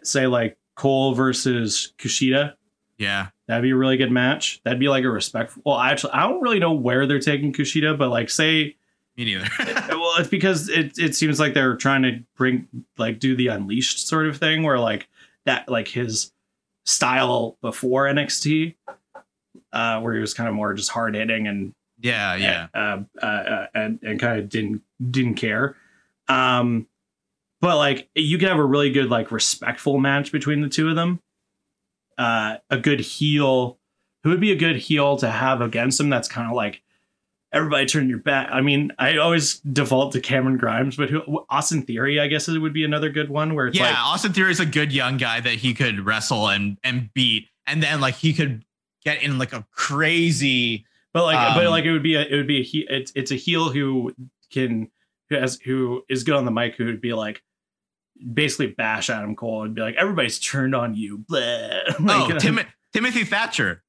say like Cole versus Kushida. Yeah. That'd be a really good match. That'd be like a respectful. Well, actually, I don't really know where they're taking Kushida, but like say. Me neither. Well, it's because it seems like they're trying to bring, like, do the Unleashed sort of thing where like that, like his style before NXT, where he was kind of more just hard hitting and, and kind of didn't care, but like you can have a really good like respectful match between the two of them. A good heel, who would be a good heel to have against him? That's kind of like everybody turn your back. I mean, I always default to Cameron Grimes, but Austin Theory, I guess it would be another good one where it's like Austin Theory is a good young guy that he could wrestle and beat, and then like he could get in like a crazy. But it's a heel who is good on the mic, who would be like basically bash Adam Cole and be like, everybody's turned on you. Like, Timothy Thatcher.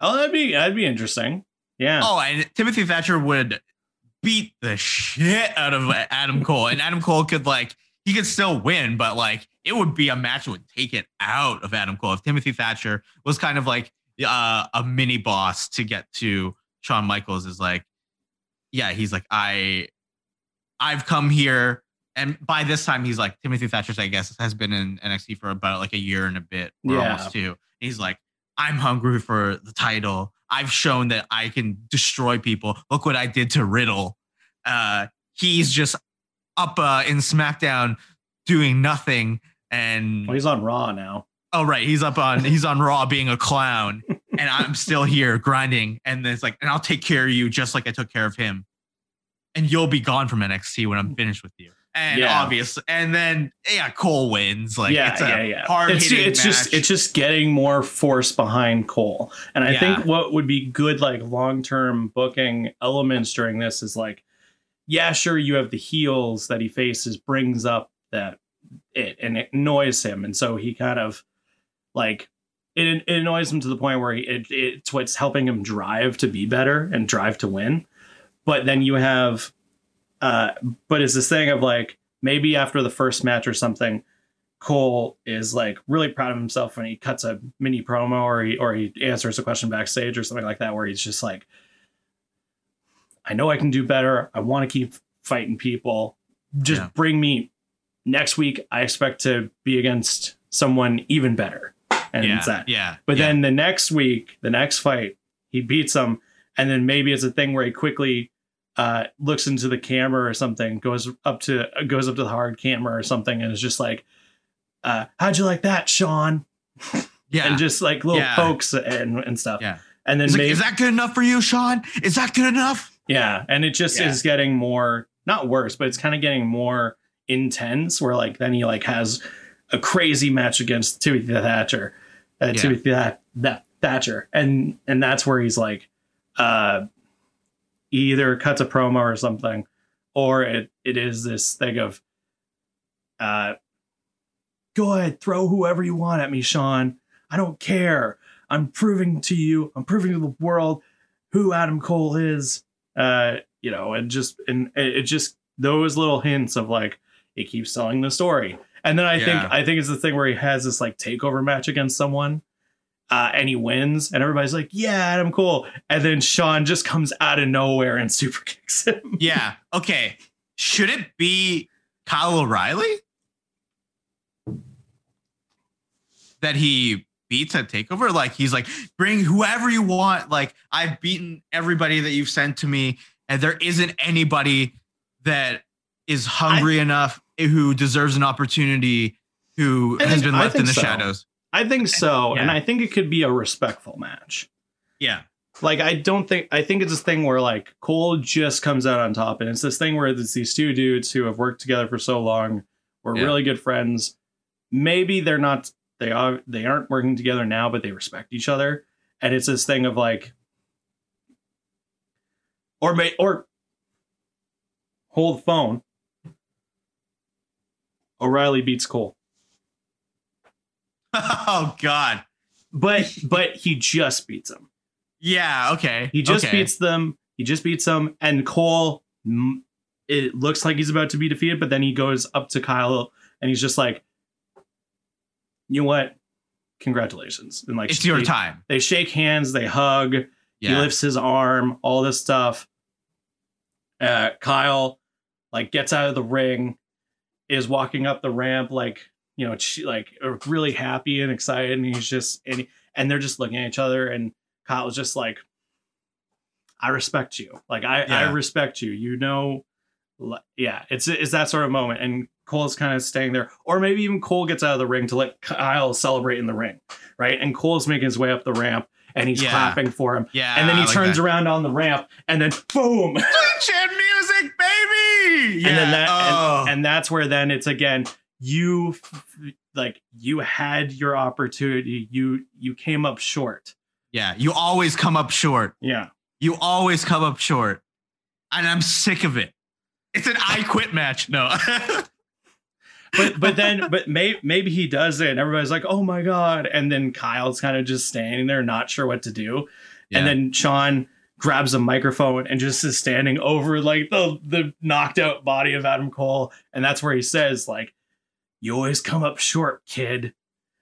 Oh, that'd be interesting. Yeah. Oh, and Timothy Thatcher would beat the shit out of Adam Cole, and Adam Cole could like he could still win, but like it would be a match that would take it out of Adam Cole if Timothy Thatcher was kind of like a mini boss to get to Shawn Michaels is like, yeah, he's like, I've come here. And by this time, he's like, Timothy Thatcher, I guess, has been in NXT for about like a year and a bit, or almost two. And he's like, I'm hungry for the title. I've shown that I can destroy people. Look what I did to Riddle. He's just up in SmackDown doing nothing. And he's on Raw now. Oh, right. He's on Raw being a clown. And I'm still here grinding. And it's like, and I'll take care of you just like I took care of him. And you'll be gone from NXT when I'm finished with you. And obviously, and then Cole wins. Like hard-hitting match. It's just getting more force behind Cole. And I think what would be good, like long-term booking elements during this is like, yeah, sure, you have the heels that he faces brings up that it and it annoys him, and so he kind of like it annoys him to the point where it's what's helping him drive to be better and drive to win. But then you have. But it's this thing of like, maybe after the first match or something, Cole is like really proud of himself when he cuts a mini promo or he answers a question backstage or something like that, where he's just like, I know I can do better. I want to keep fighting people. Just bring me next week. I expect to be against someone even better. And it's that. Yeah. But then the next week, the next fight, he beats him. And then maybe it's a thing where he quickly looks into the camera or something, goes up to the hard camera or something, and is just like, how'd you like that, Sean? Yeah. And just like little pokes and stuff. Yeah. And then is that good enough for you, Sean? Is that good enough? Yeah. And it just is getting more, not worse, but it's kind of getting more intense, where like then he like has a crazy match against Timothy Thatcher. Thatcher. And that's where he's like either cuts a promo or something, or it is this thing of go ahead, throw whoever you want at me, Sean. I don't care. I'm proving to the world who Adam Cole is. And it just those little hints of like it keeps telling the story. And then I think it's the thing where he has this like takeover match against someone. And he wins, and everybody's like, yeah, Adam Cole. And then Sean just comes out of nowhere and super kicks him. Yeah. Okay. Should it be Kyle O'Reilly that he beats at Takeover? Like, he's like, bring whoever you want. Like, I've beaten everybody that you've sent to me, and there isn't anybody that is hungry enough, who deserves an opportunity, who has been left in the shadows. I think so. Yeah. And I think it could be a respectful match. Yeah. Like, I think it's this thing where like Cole just comes out on top, and it's this thing where it's these two dudes who have worked together for so long. We're really good friends. Maybe they aren't working together now, but they respect each other. And it's this thing of like, or hold the phone. O'Reilly beats Cole. Oh God. But he just beats him. Yeah. Okay. He just beats them. And Cole, it looks like he's about to be defeated, but then he goes up to Kyle and he's just like, you know what? Congratulations. And like, it's your time. They shake hands. They hug. Yeah. He lifts his arm, all this stuff. Kyle like gets out of the ring, is walking up the ramp. Like, you know, she like really happy and excited, and he's just and they're just looking at each other, and Kyle's just like, I respect you. Like I respect you. You know, it's that sort of moment, and Cole's kind of staying there, or maybe even Cole gets out of the ring to let Kyle celebrate in the ring, right? And Cole's making his way up the ramp, and he's clapping for him, and then he turns around on the ramp, and then boom, chant music, baby, and then that, and that's where then it's again. You had your opportunity. You came up short. Yeah. You always come up short. Yeah. You always come up short. And I'm sick of it. It's an I quit match. No. but maybe he does it, and everybody's like, oh my God. And then Kyle's kind of just standing there, not sure what to do. Yeah. And then Sean grabs a microphone and just is standing over like the knocked out body of Adam Cole. And that's where he says like, you always come up short, kid.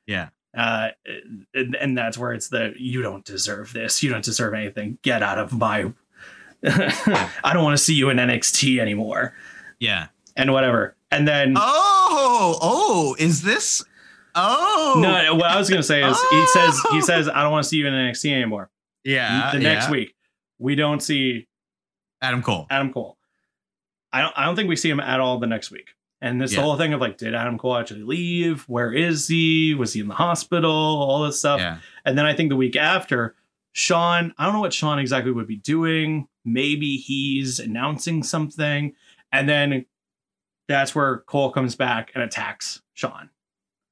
Yeah. And that's where it's the, you don't deserve this. You don't deserve anything. Get out of my, I don't want to see you in NXT anymore. Yeah. And whatever. And then, no, what I was going to say is he says, I don't want to see you in NXT anymore. Yeah. The next week we don't see Adam Cole. I don't think we see him at all the next week. And this whole thing of like, did Adam Cole actually leave? Where is he? Was he in the hospital? All this stuff. Yeah. And then I think the week after, Shawn, I don't know what Shawn exactly would be doing. Maybe he's announcing something. And then that's where Cole comes back and attacks Shawn.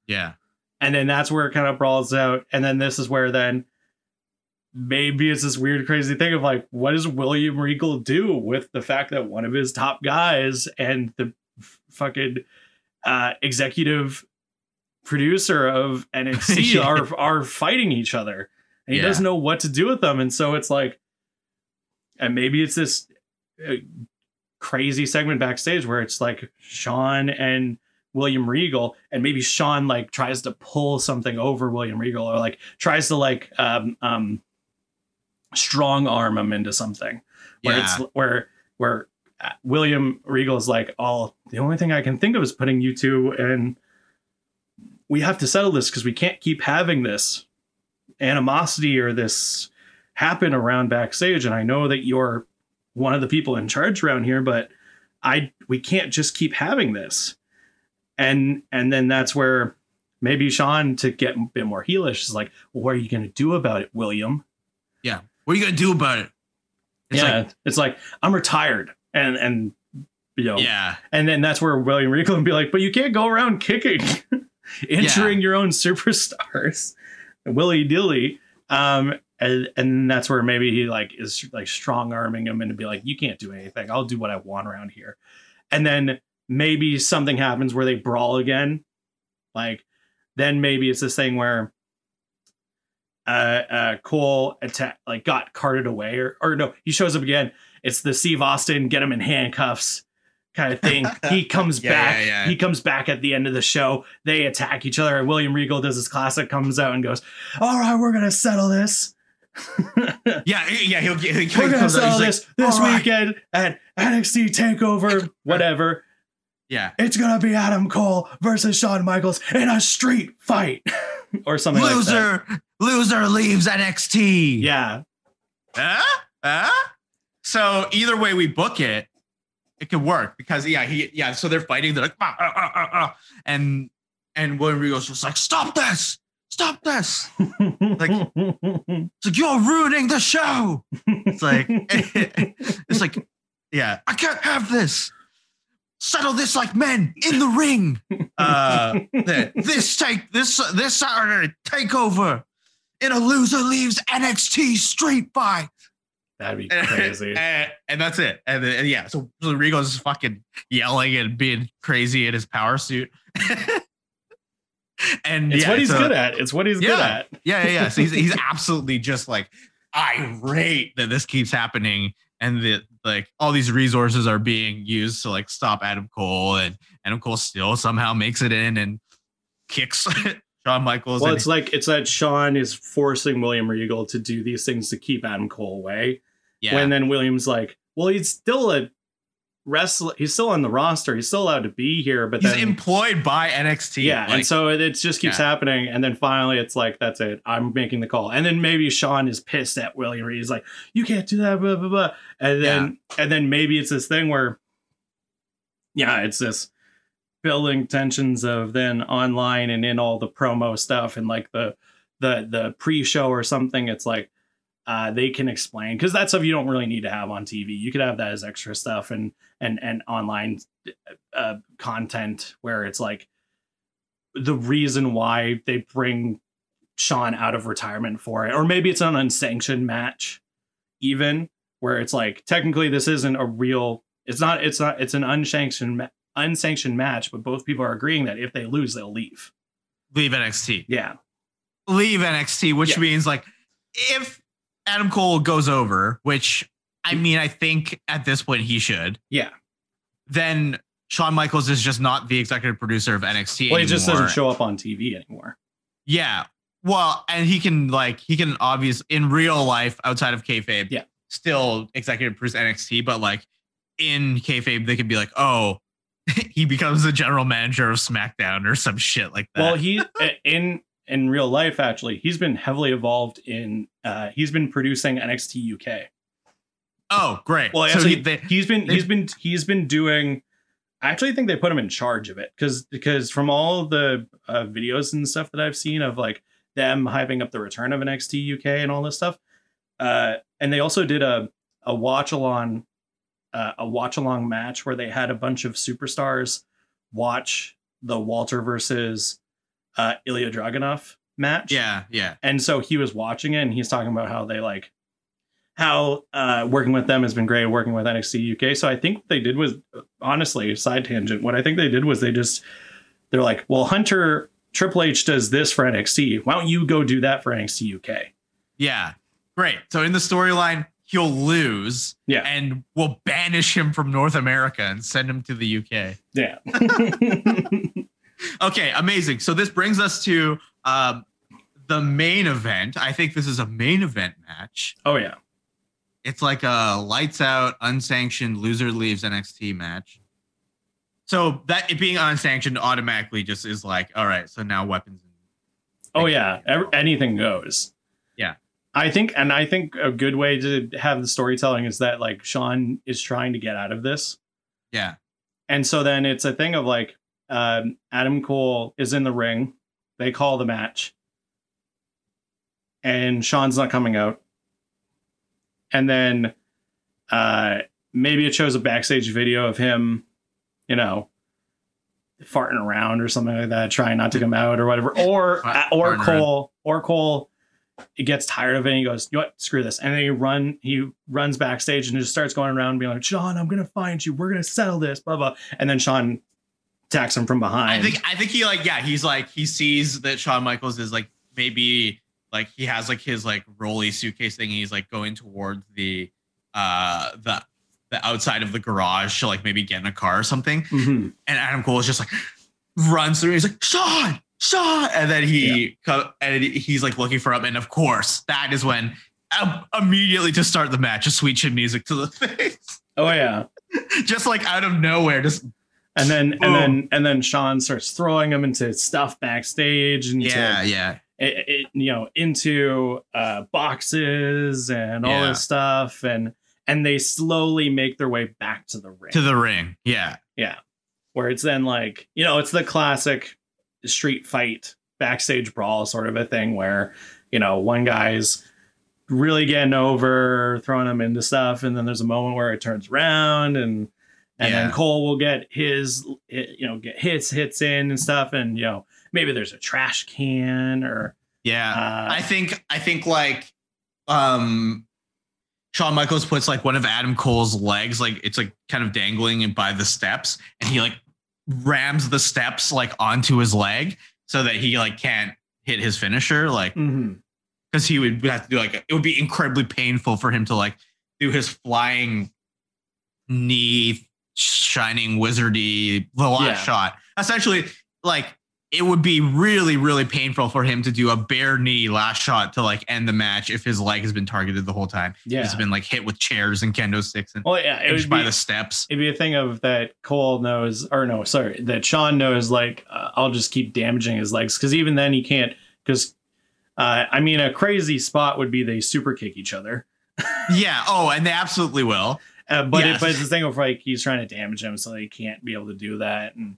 Yeah. And then that's where it kind of brawls out. And then this is where then maybe it's this weird, crazy thing of like, what does William Regal do with the fact that one of his top guys and the fucking executive producer of NXT are fighting each other, and he doesn't know what to do with them. And so it's like, and maybe it's this crazy segment backstage where it's like Shawn and William Regal, and maybe Shawn like tries to pull something over William Regal, or like tries to like strong arm him into something where it's where William Regal is like, oh, the only thing I can think of is putting you two, and we have to settle this because we can't keep having this animosity or this happen around backstage. And I know that you're one of the people in charge around here, but we can't just keep having this. And then that's where maybe Shawn, to get a bit more heelish, is like, well, what are you going to do about it, William? Yeah. What are you going to do about it? It's like, I'm retired. And you know, and then that's where William Regal would be like, but you can't go around kicking, injuring your own superstars, willy dilly. And that's where maybe he like is like strong arming him and be like, you can't do anything. I'll do what I want around here. And then maybe something happens where they brawl again. Like then maybe it's this thing where Cole got carted away or no, he shows up again. It's the Steve Austin, get him in handcuffs kind of thing. He comes back. Yeah. He comes back at the end of the show. They attack each other. And William Regal does his classic, comes out and goes, all right, we're going to settle this. He'll we're going to settle this weekend at NXT TakeOver, whatever. Yeah. It's going to be Adam Cole versus Shawn Michaels in a street fight or something like that. Loser leaves NXT. Yeah. So either way we book it, it could work because so they're fighting. They're like, and William Regal's just like, stop this. Like, it's like, you're ruining the show. It's like, I can't have this. Settle this like men in the ring. This Saturday TakeOver in a loser leaves NXT street fight. That'd be crazy. And that's it. And so Regal's fucking yelling and being crazy in his power suit. And it's what he's good at. It's what he's good at. Yeah. So he's absolutely just like irate that this keeps happening and that like all these resources are being used to like stop Adam Cole, and Adam Cole still somehow makes it in and kicks Shawn Michaels. Well, it's that Shawn is forcing William Regal to do these things to keep Adam Cole away. Yeah. When then William's like, well, he's still a wrestler. He's still on the roster. He's still allowed to be here, but he's employed by NXT. Yeah. Like, and so it just keeps happening. And then finally it's like, that's it. I'm making the call. And then maybe Shawn is pissed at William. He's like, you can't do that. Blah, blah, blah. And then, maybe it's this thing where, it's this building tensions of then online and in all the promo stuff and like the pre-show or something. It's like, they can explain, because that stuff you don't really need to have on TV. You could have that as extra stuff and online content where it's like the reason why they bring Shawn out of retirement for it, or maybe it's an unsanctioned match, even where it's like technically this isn't a real. It's not. It's an unsanctioned match, but both people are agreeing that if they lose, they'll leave. Leave NXT. Yeah, leave NXT, which means like if Adam Cole goes over, which I mean, I think at this point he should. Yeah. Then Shawn Michaels is just not the executive producer of NXT anymore. Well, he just doesn't show up on TV anymore. Yeah. Well, and he can obviously in real life outside of kayfabe, still executive produce NXT, but like in kayfabe, they could be like, oh, he becomes the general manager of SmackDown or some shit like that. Well, he in real life, actually, he's been heavily involved in he's been producing NXT UK. Oh, great. Well, actually, so he's been doing. I actually think they put him in charge of it because from all the videos and stuff that I've seen of like them hyping up the return of NXT UK and all this stuff. And they also did a watch along match where they had a bunch of superstars watch the Walter versus Ilya Dragunov match. Yeah. Yeah. And so he was watching it and he's talking about how they like how working with them has been great, working with NXT UK. So I think what they did was, honestly, side tangent, what I think they did was they're like, well, Hunter, Triple H does this for NXT. Why don't you go do that for NXT UK? Yeah, great. So in the storyline, he'll lose and we'll banish him from North America and send him to the UK. Yeah. Okay, amazing. So this brings us to the main event. I think this is a main event match. Oh, yeah. It's like a lights out, unsanctioned, loser leaves NXT match. So that it being unsanctioned automatically just is like, all right, so now weapons. Oh, yeah. Anything goes. Yeah. I think a good way to have the storytelling is that like Shawn is trying to get out of this. Yeah. And so then it's a thing of like Adam Cole is in the ring. They call the match. And Shawn's not coming out. And then maybe it shows a backstage video of him, you know, farting around or something like that, trying not to come out or whatever. Or Cole it gets tired of it and he goes, you know what, screw this. And then he runs backstage and just starts going around being like, Shawn, I'm going to find you. We're going to settle this, blah, blah. And then Shawn attacks him from behind. I think he like, yeah, he's like, he sees that Shawn Michaels is like, maybe like he has like his like rolly suitcase thing. And he's like going towards the outside of the garage to like maybe get in a car or something. Mm-hmm. And Adam Cole is just like runs through. He's like, Shawn. And then he's like looking for him. And of course that is when immediately to start the match, a sweet chin music to the face. Oh yeah. Just like out of nowhere. Just, and then Shawn starts throwing him into stuff backstage. And into boxes and all this stuff, and they slowly make their way back to the ring. Where it's then like, you know, it's the classic street fight, backstage brawl sort of a thing where, you know, one guy's really getting over, throwing him into stuff, and then there's a moment where it turns around and then Cole will get his hits in and stuff, and you know. Maybe there's a trash can or. Yeah, I think like Shawn Michaels puts like one of Adam Cole's legs, like it's like kind of dangling and by the steps, and he like rams the steps like onto his leg so that he like can't hit his finisher. Like, because he would have to do like, it would be incredibly painful for him to like do his flying knee shining wizardy shot. Essentially like, it would be really, really painful for him to do a bare knee last shot to like end the match if his leg has been targeted the whole time. Yeah. He's been like hit with chairs and kendo sticks and by the steps. It'd be a thing of that that Shawn knows, like, I'll just keep damaging his legs. Cause even then he can't, because a crazy spot would be they super kick each other. Yeah. Oh, and they absolutely will. But it's the thing of like, he's trying to damage him so they can't be able to do that. And,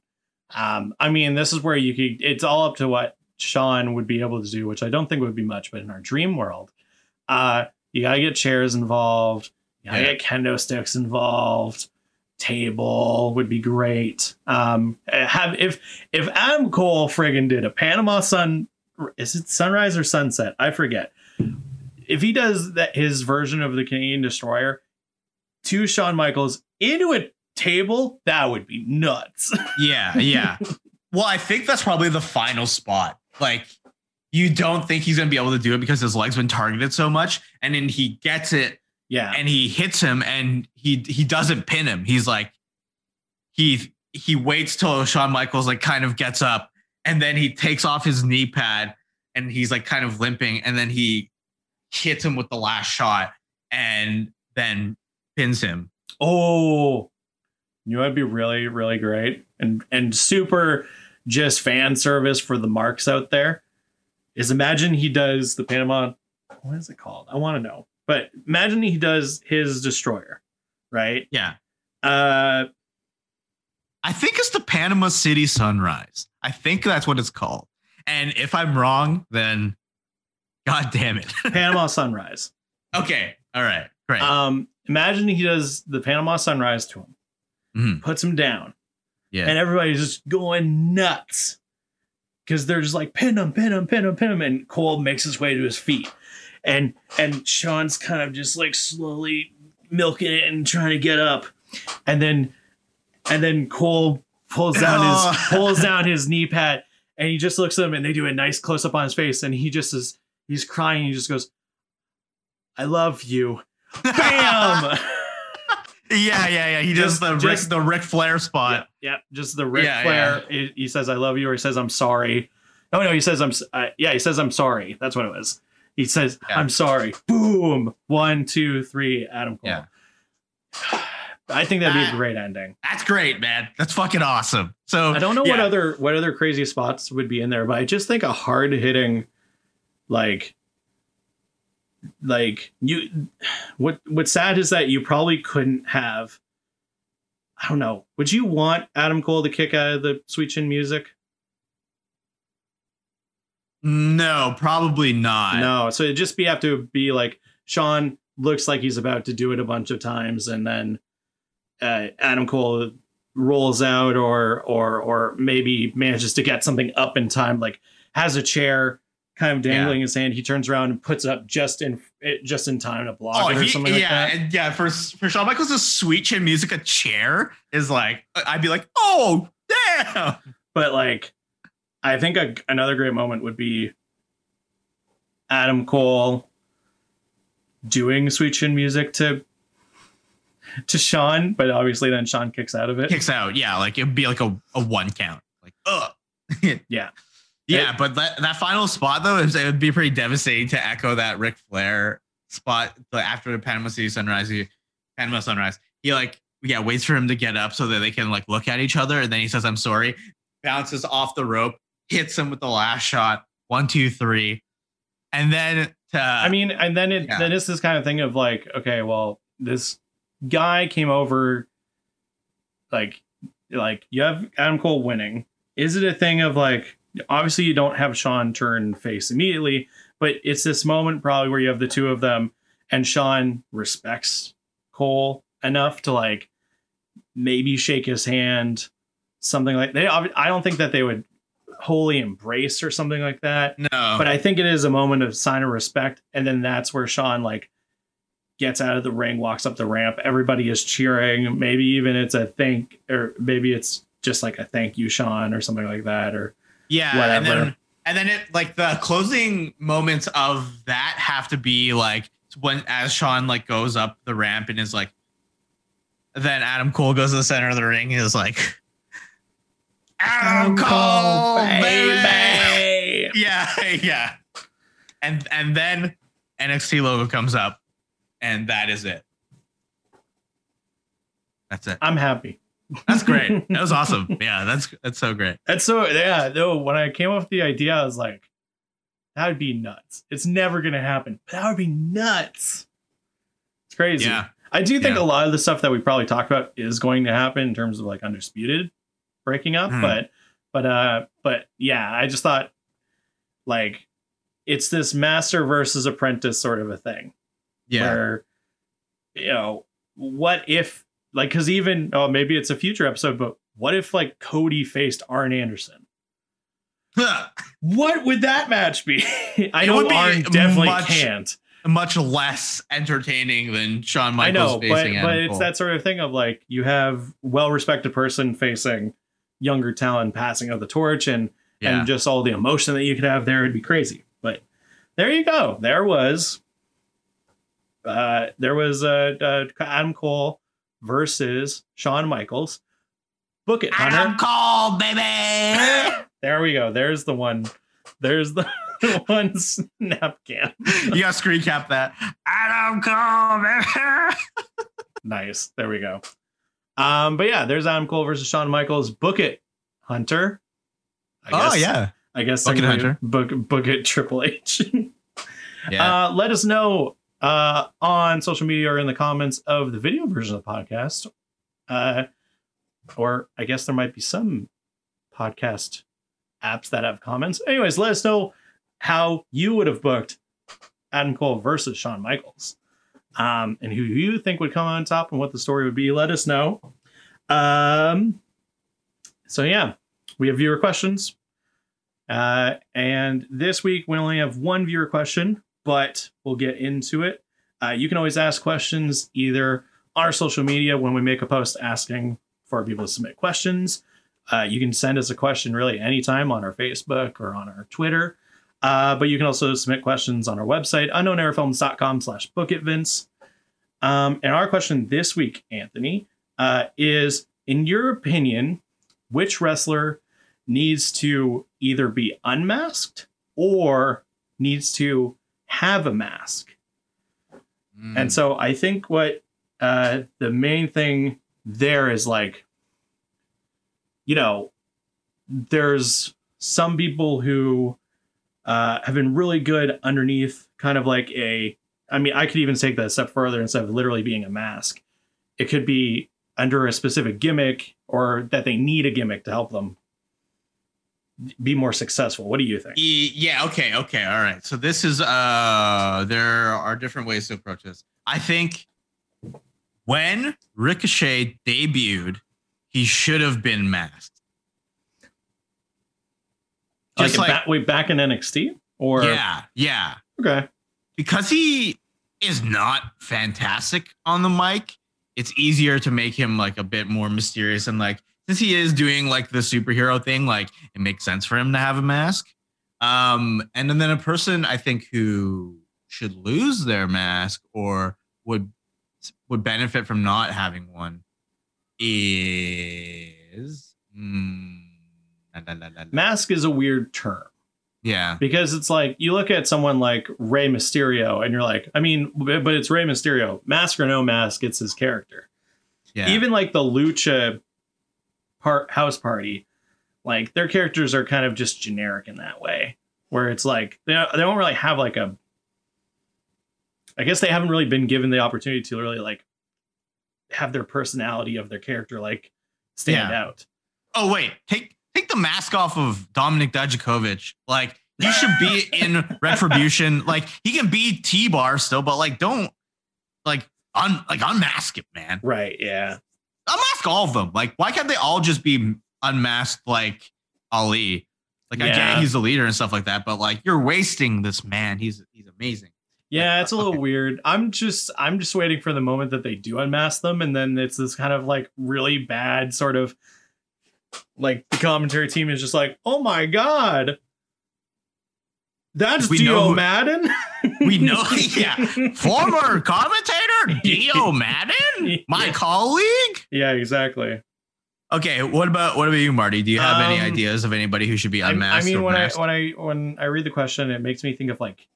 this is where you could, it's all up to what Shawn would be able to do, which I don't think would be much, but in our dream world, you gotta get chairs involved. You gotta get kendo sticks involved. Table would be great. If Adam Cole friggin' did a Panama Sun, is it sunrise or sunset? I forget. If he does that, his version of the Canadian Destroyer to Shawn Michaels into a table, that would be nuts. yeah Well, I think that's probably the final spot. Like, you don't think he's gonna be able to do it because his leg's been targeted so much, and then he gets it and he hits him, and he doesn't pin him. He's like, he waits till Shawn Michaels like kind of gets up, and then he takes off his knee pad and he's like kind of limping, and then he hits him with the last shot and then pins him. Oh, you know, that'd be really, really great. And super just fan service for the marks out there is, imagine he does the Panama, what is it called? I want to know. But imagine he does his destroyer, right? Yeah. I think it's the Panama City Sunrise. I think that's what it's called. And if I'm wrong, then God damn it. Panama Sunrise. Okay. All right. Great. Imagine he does the Panama Sunrise to him. Mm-hmm. Puts him down. Yeah. And everybody's just going nuts because they're just like, pin him, pin him, pin him, pin him. And Cole makes his way to his feet. And Sean's kind of just like slowly milking it and trying to get up. And then Cole pulls down his knee pad, and he just looks at him, and they do a nice close up on his face, and he just is, he's crying. He just goes, "I love you." Bam. Yeah. He does the Ric Flair spot. Yeah, just the Ric Flair. Yeah. He says, "I love you," or he says, "I'm sorry." Oh no, he says, he says, "I'm sorry." That's what it was. He says, "I'm sorry." Boom. 1, 2, 3. Adam Cole. Yeah. I think that'd be a great ending. That's great, man. That's fucking awesome. So I don't know what other crazy spots would be in there, but I just think a hard hitting, like you. What's sad is that you probably couldn't have. I don't know. Would you want Adam Cole to kick out of the Sweet Chin Music? No, probably not. No, so it'd just be have to be like Sean looks like he's about to do it a bunch of times, and then Adam Cole rolls out or maybe manages to get something up in time, like has a chair kind of dangling in his hand. He turns around and puts up just in time to block it or something like that. And yeah. For Shawn Michaels, the Sweet Chin Music, a chair is like, I'd be like, oh, damn. But like, I think another great moment would be Adam Cole doing Sweet Chin Music to Sean, but obviously then Sean kicks out of it. Kicks out, yeah. Like it'd be like a one count. Like, ugh. Yeah. But that final spot though, it would be pretty devastating to echo that Ric Flair spot. But after the Panama Sunrise, he waits for him to get up so that they can like look at each other, and then he says, "I'm sorry." Bounces off the rope, hits him with the last shot. 1, 2, 3, and then then it's this kind of thing of like, okay, well, this guy came over, like you have Adam Cole winning. Is it a thing of like, obviously you don't have Sean turn face immediately, but it's this moment probably where you have the two of them, and Sean respects Cole enough to like maybe shake his hand, something like that. I don't think that they would wholly embrace or something like that. No, but I think it is a moment of sign of respect, and then that's where Sean like gets out of the ring, walks up the ramp. Everybody is cheering. Maybe even it's a thank, or maybe it's just like a thank you, Sean, or something like that, or whatever. And then it like the closing moments of that have to be like when as Sean like goes up the ramp and is like, then Adam Cole goes to the center of the ring and is like, "Adam Cole, baby." Yeah. And then NXT logo comes up. And that is it. That's it. I'm happy. That's great. That was awesome. Yeah, that's so great. That's so, yeah. No, when I came up with the idea, I was like, that would be nuts. It's never going to happen. But that would be nuts. It's crazy. Yeah. I do think a lot of the stuff that we probably talked about is going to happen in terms of like Undisputed breaking up. Mm. But yeah, I just thought like it's this master versus apprentice sort of a thing. Yeah. Where, you know, what if like, because even maybe it's a future episode, but what if like Cody faced Arn Anderson? What would that match be? I know Arn definitely can't. Much less entertaining than Shawn Michaels. I know, but it's that sort of thing of like you have well-respected person facing younger talent, passing of the torch, and just all the emotion that you could have there. It'd be crazy. But there you go. There was Adam Cole versus Shawn Michaels. Book it, Adam Cole, baby. There we go. There's the one. There's the one snap cam. You got to screen cap that. Adam Cole, baby. Nice. There we go. But yeah, there's Adam Cole versus Shawn Michaels. Book it, Hunter. I guess. Book it, Hunter. Book it, Triple H. Yeah. Let us know on social media or in the comments of the video version of the podcast. Or I guess there might be some podcast apps that have comments. Anyways, let us know how you would have booked Adam Cole versus Shawn Michaels. And who you think would come on top and what the story would be. Let us know. So yeah, we have viewer questions. And this week we only have one viewer question, but we'll get into it. You can always ask questions either on our social media when we make a post asking for people to submit questions. You can send us a question really anytime on our Facebook or on our Twitter. But you can also submit questions on our website, unknownerrorfilms.com/bookitvince. And our question this week, Anthony, is, in your opinion, which wrestler needs to either be unmasked or needs to have a mask? Mm. And so I think what the main thing there is, like, you know, there's some people who have been really good underneath, kind of like a, I mean, I could even take that a step further. Instead of literally being a mask, it could be under a specific gimmick, or that they need a gimmick to help them be more successful. What do you think? Yeah. Okay. All right. So this is, there are different ways to approach this. I think when Ricochet debuted, he should have been masked. Just like way back in NXT, or yeah, okay, because he is not fantastic on the mic. It's easier to make him like a bit more mysterious, and like, since he is doing like the superhero thing, like, it makes sense for him to have a mask. And then a person I think who should lose their mask or would benefit from not having one is. Mask is a weird term. Yeah. Because it's like, you look at someone like Rey Mysterio and you're like, I mean, but it's Rey Mysterio. Mask or no mask, it's his character. Yeah. Even like the Lucha House Party, like, their characters are kind of just generic in that way, where it's like, they don't really have like a, I guess they haven't really been given the opportunity to really like have their personality of their character like stand out. Oh, wait. Take the mask off of Dominik Dijakovic. Like, he should be in Retribution. Like, he can be T-Bar still, but like, don't like unmask it, man. Right? Yeah. Unmask all of them. Like, why can't they all just be unmasked like Ali? Like, yeah. I get he's the leader and stuff like that, but like, you're wasting this man. He's amazing. Yeah, like, it's a little weird. I'm just waiting for the moment that they do unmask them, and then it's this kind of like really bad sort of. Like, the commentary team is just like, oh my god, that's Dio Madden. We know, yeah, former commentator Dio Madden, my colleague. Yeah, exactly. Okay, what about you, Marty? Do you have any ideas of anybody who should be unmasked? I mean, when I read the question, it makes me think of like,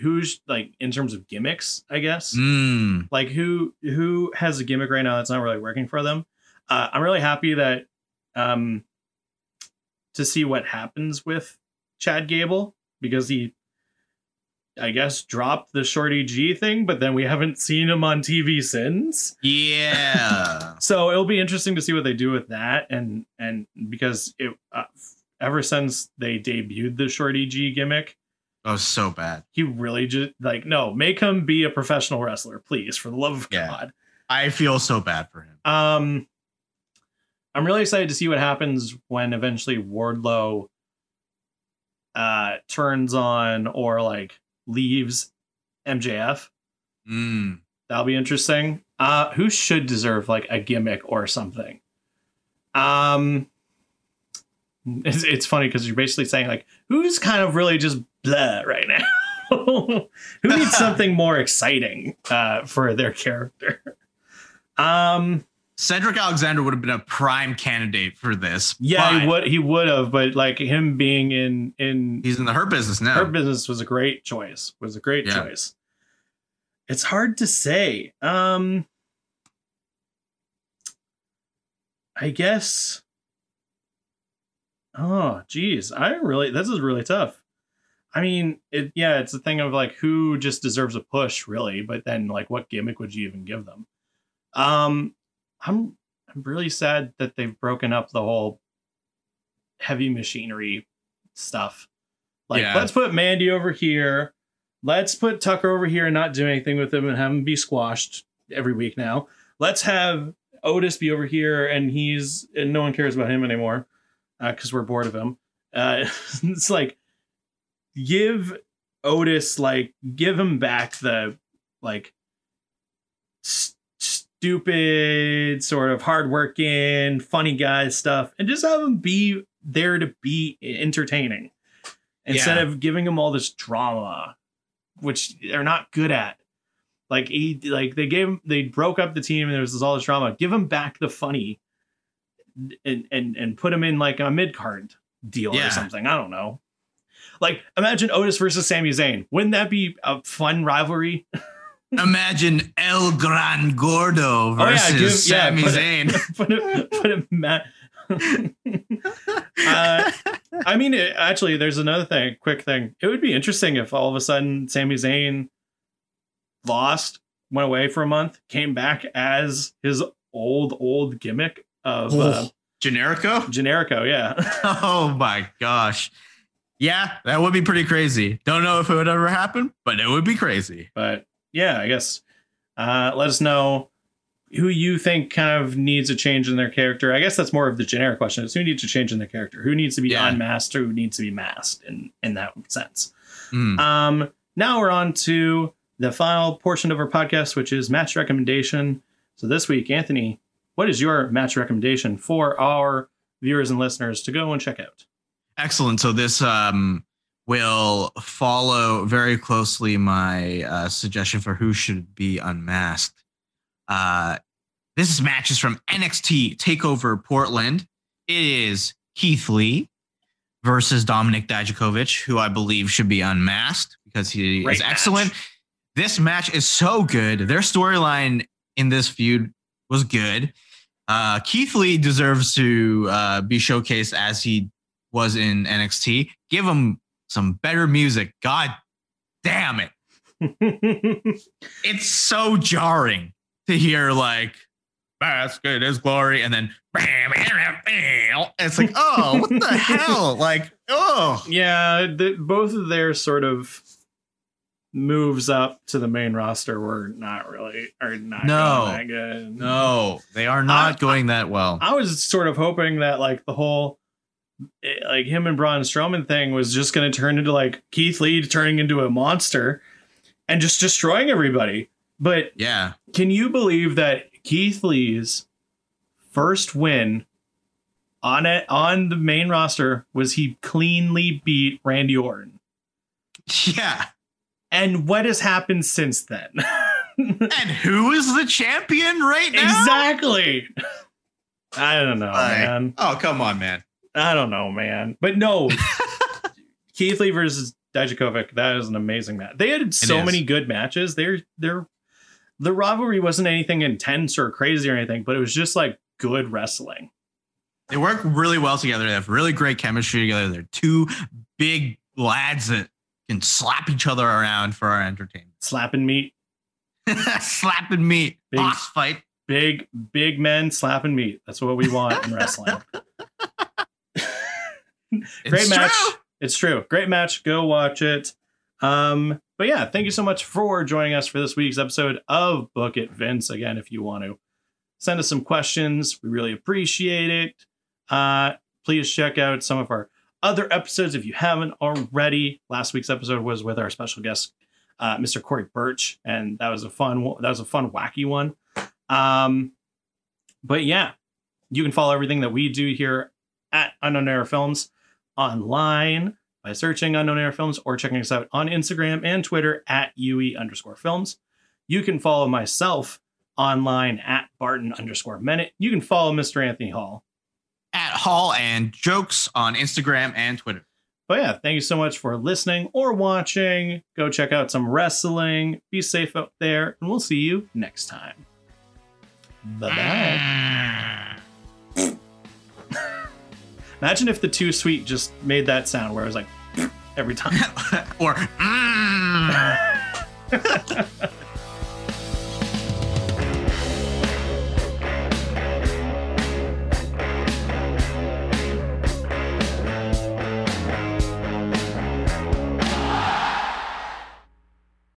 who's like in terms of gimmicks, I guess. Like who has a gimmick right now that's not really working for them. I'm really happy that. To see what happens with Chad Gable, because he, I guess, dropped the Shorty G thing, but then we haven't seen him on TV since. Yeah. So it'll be interesting to see what they do with that. And because it, ever since they debuted the Shorty G gimmick, oh, so bad. He really just like, no, make him be a professional wrestler, please. For the love of God. I feel so bad for him. I'm really excited to see what happens when eventually Wardlow turns on or like leaves MJF. That'll be interesting. Who should deserve like a gimmick or something? It's funny because you're basically saying like, who's kind of really just blah right now? Who needs something more exciting for their character? Cedric Alexander would have been a prime candidate for this. Yeah, he would have, but like him being in he's in the Hurt Business now. Hurt Business was a great choice. It's hard to say. I guess. Oh, geez. This is really tough. I mean, it's a thing of like who just deserves a push, really. But then like what gimmick would you even give them? I'm really sad that they've broken up the whole heavy machinery stuff. Like, Let's put Mandy over here. Let's put Tucker over here and not do anything with him and have him be squashed every week now. Let's have Otis be over here and no one cares about him anymore because we're bored of him. It's like give Otis, like give him back the like stupid sort of hardworking, funny guy stuff and just have him be there to be entertaining instead of giving him all this drama, which they're not good at. Like they broke up the team and there was all this drama. Give him back the funny and put him in like a mid-card deal or something. I don't know. Like imagine Otis versus Sami Zayn. Wouldn't that be a fun rivalry? Imagine El Gran Gordo versus Sami Zayn. I mean, actually, there's another thing. Quick thing. It would be interesting if all of a sudden Sami Zayn lost, went away for a month, came back as his old gimmick of Generico. Generico, yeah. Oh my gosh. Yeah, that would be pretty crazy. Don't know if it would ever happen, but it would be crazy. But yeah, I guess let us know who you think kind of needs a change in their character. I guess that's more of the generic question. Is who needs a change in their character? Who needs to be unmasked or who needs to be masked in that sense? Mm. Now we're on to the final portion of our podcast, which is match recommendation. So this week, Anthony, what is your match recommendation for our viewers and listeners to go and check out? Excellent. So this will follow very closely my suggestion for who should be unmasked. This match is from NXT Takeover Portland. It is Keith Lee versus Dominik Dijakovic, who I believe should be unmasked because he is excellent. This match is so good. Their storyline in this feud was good. Keith Lee deserves to be showcased as he was in NXT. Give him some better music. God damn it. It's so jarring to hear like "Mask It Is Glory" and then it's like, oh, what the hell? Like, oh yeah, both of their sort of moves up to the main roster were not going that good. No, they are not going that well. I was sort of hoping that like the whole like him and Braun Strowman thing was just going to turn into like Keith Lee turning into a monster and just destroying everybody. But yeah, can you believe that Keith Lee's first win on the main roster was he cleanly beat Randy Orton? Yeah. And what has happened since then? And who is the champion right now? Exactly. I don't know, man. Oh, come on, man. I don't know, man. But no, Keith Lee versus Dijakovic. That is an amazing match. They had so many good matches. The rivalry wasn't anything intense or crazy or anything, but it was just like good wrestling. They work really well together. They have really great chemistry together. They're two big lads that can slap each other around for our entertainment. Slapping meat. Slapping meat. Boss fight. Big men slapping meat. That's what we want in wrestling. Great match. It's true. Great match. Go watch it. But yeah, thank you so much for joining us for this week's episode of Book It Vince. Again, if you want to send us some questions, we really appreciate it. Please check out some of our other episodes if you haven't already. Last week's episode was with our special guest, Mr. Corey Burch, and that was a fun, wacky one. But yeah, you can follow everything that we do here at Unknown Era Films online by searching Unknown Era Films or checking us out on Instagram and Twitter at UE_films. You can follow myself online at Barton_Minute. You can follow Mr. Anthony Hall at Hall and Jokes on Instagram and Twitter. But yeah, thank you so much for listening or watching. Go check out some wrestling. Be safe out there, and we'll see you next time. Bye-bye. Imagine if the Too Sweet just made that sound where I was like, every time. Or,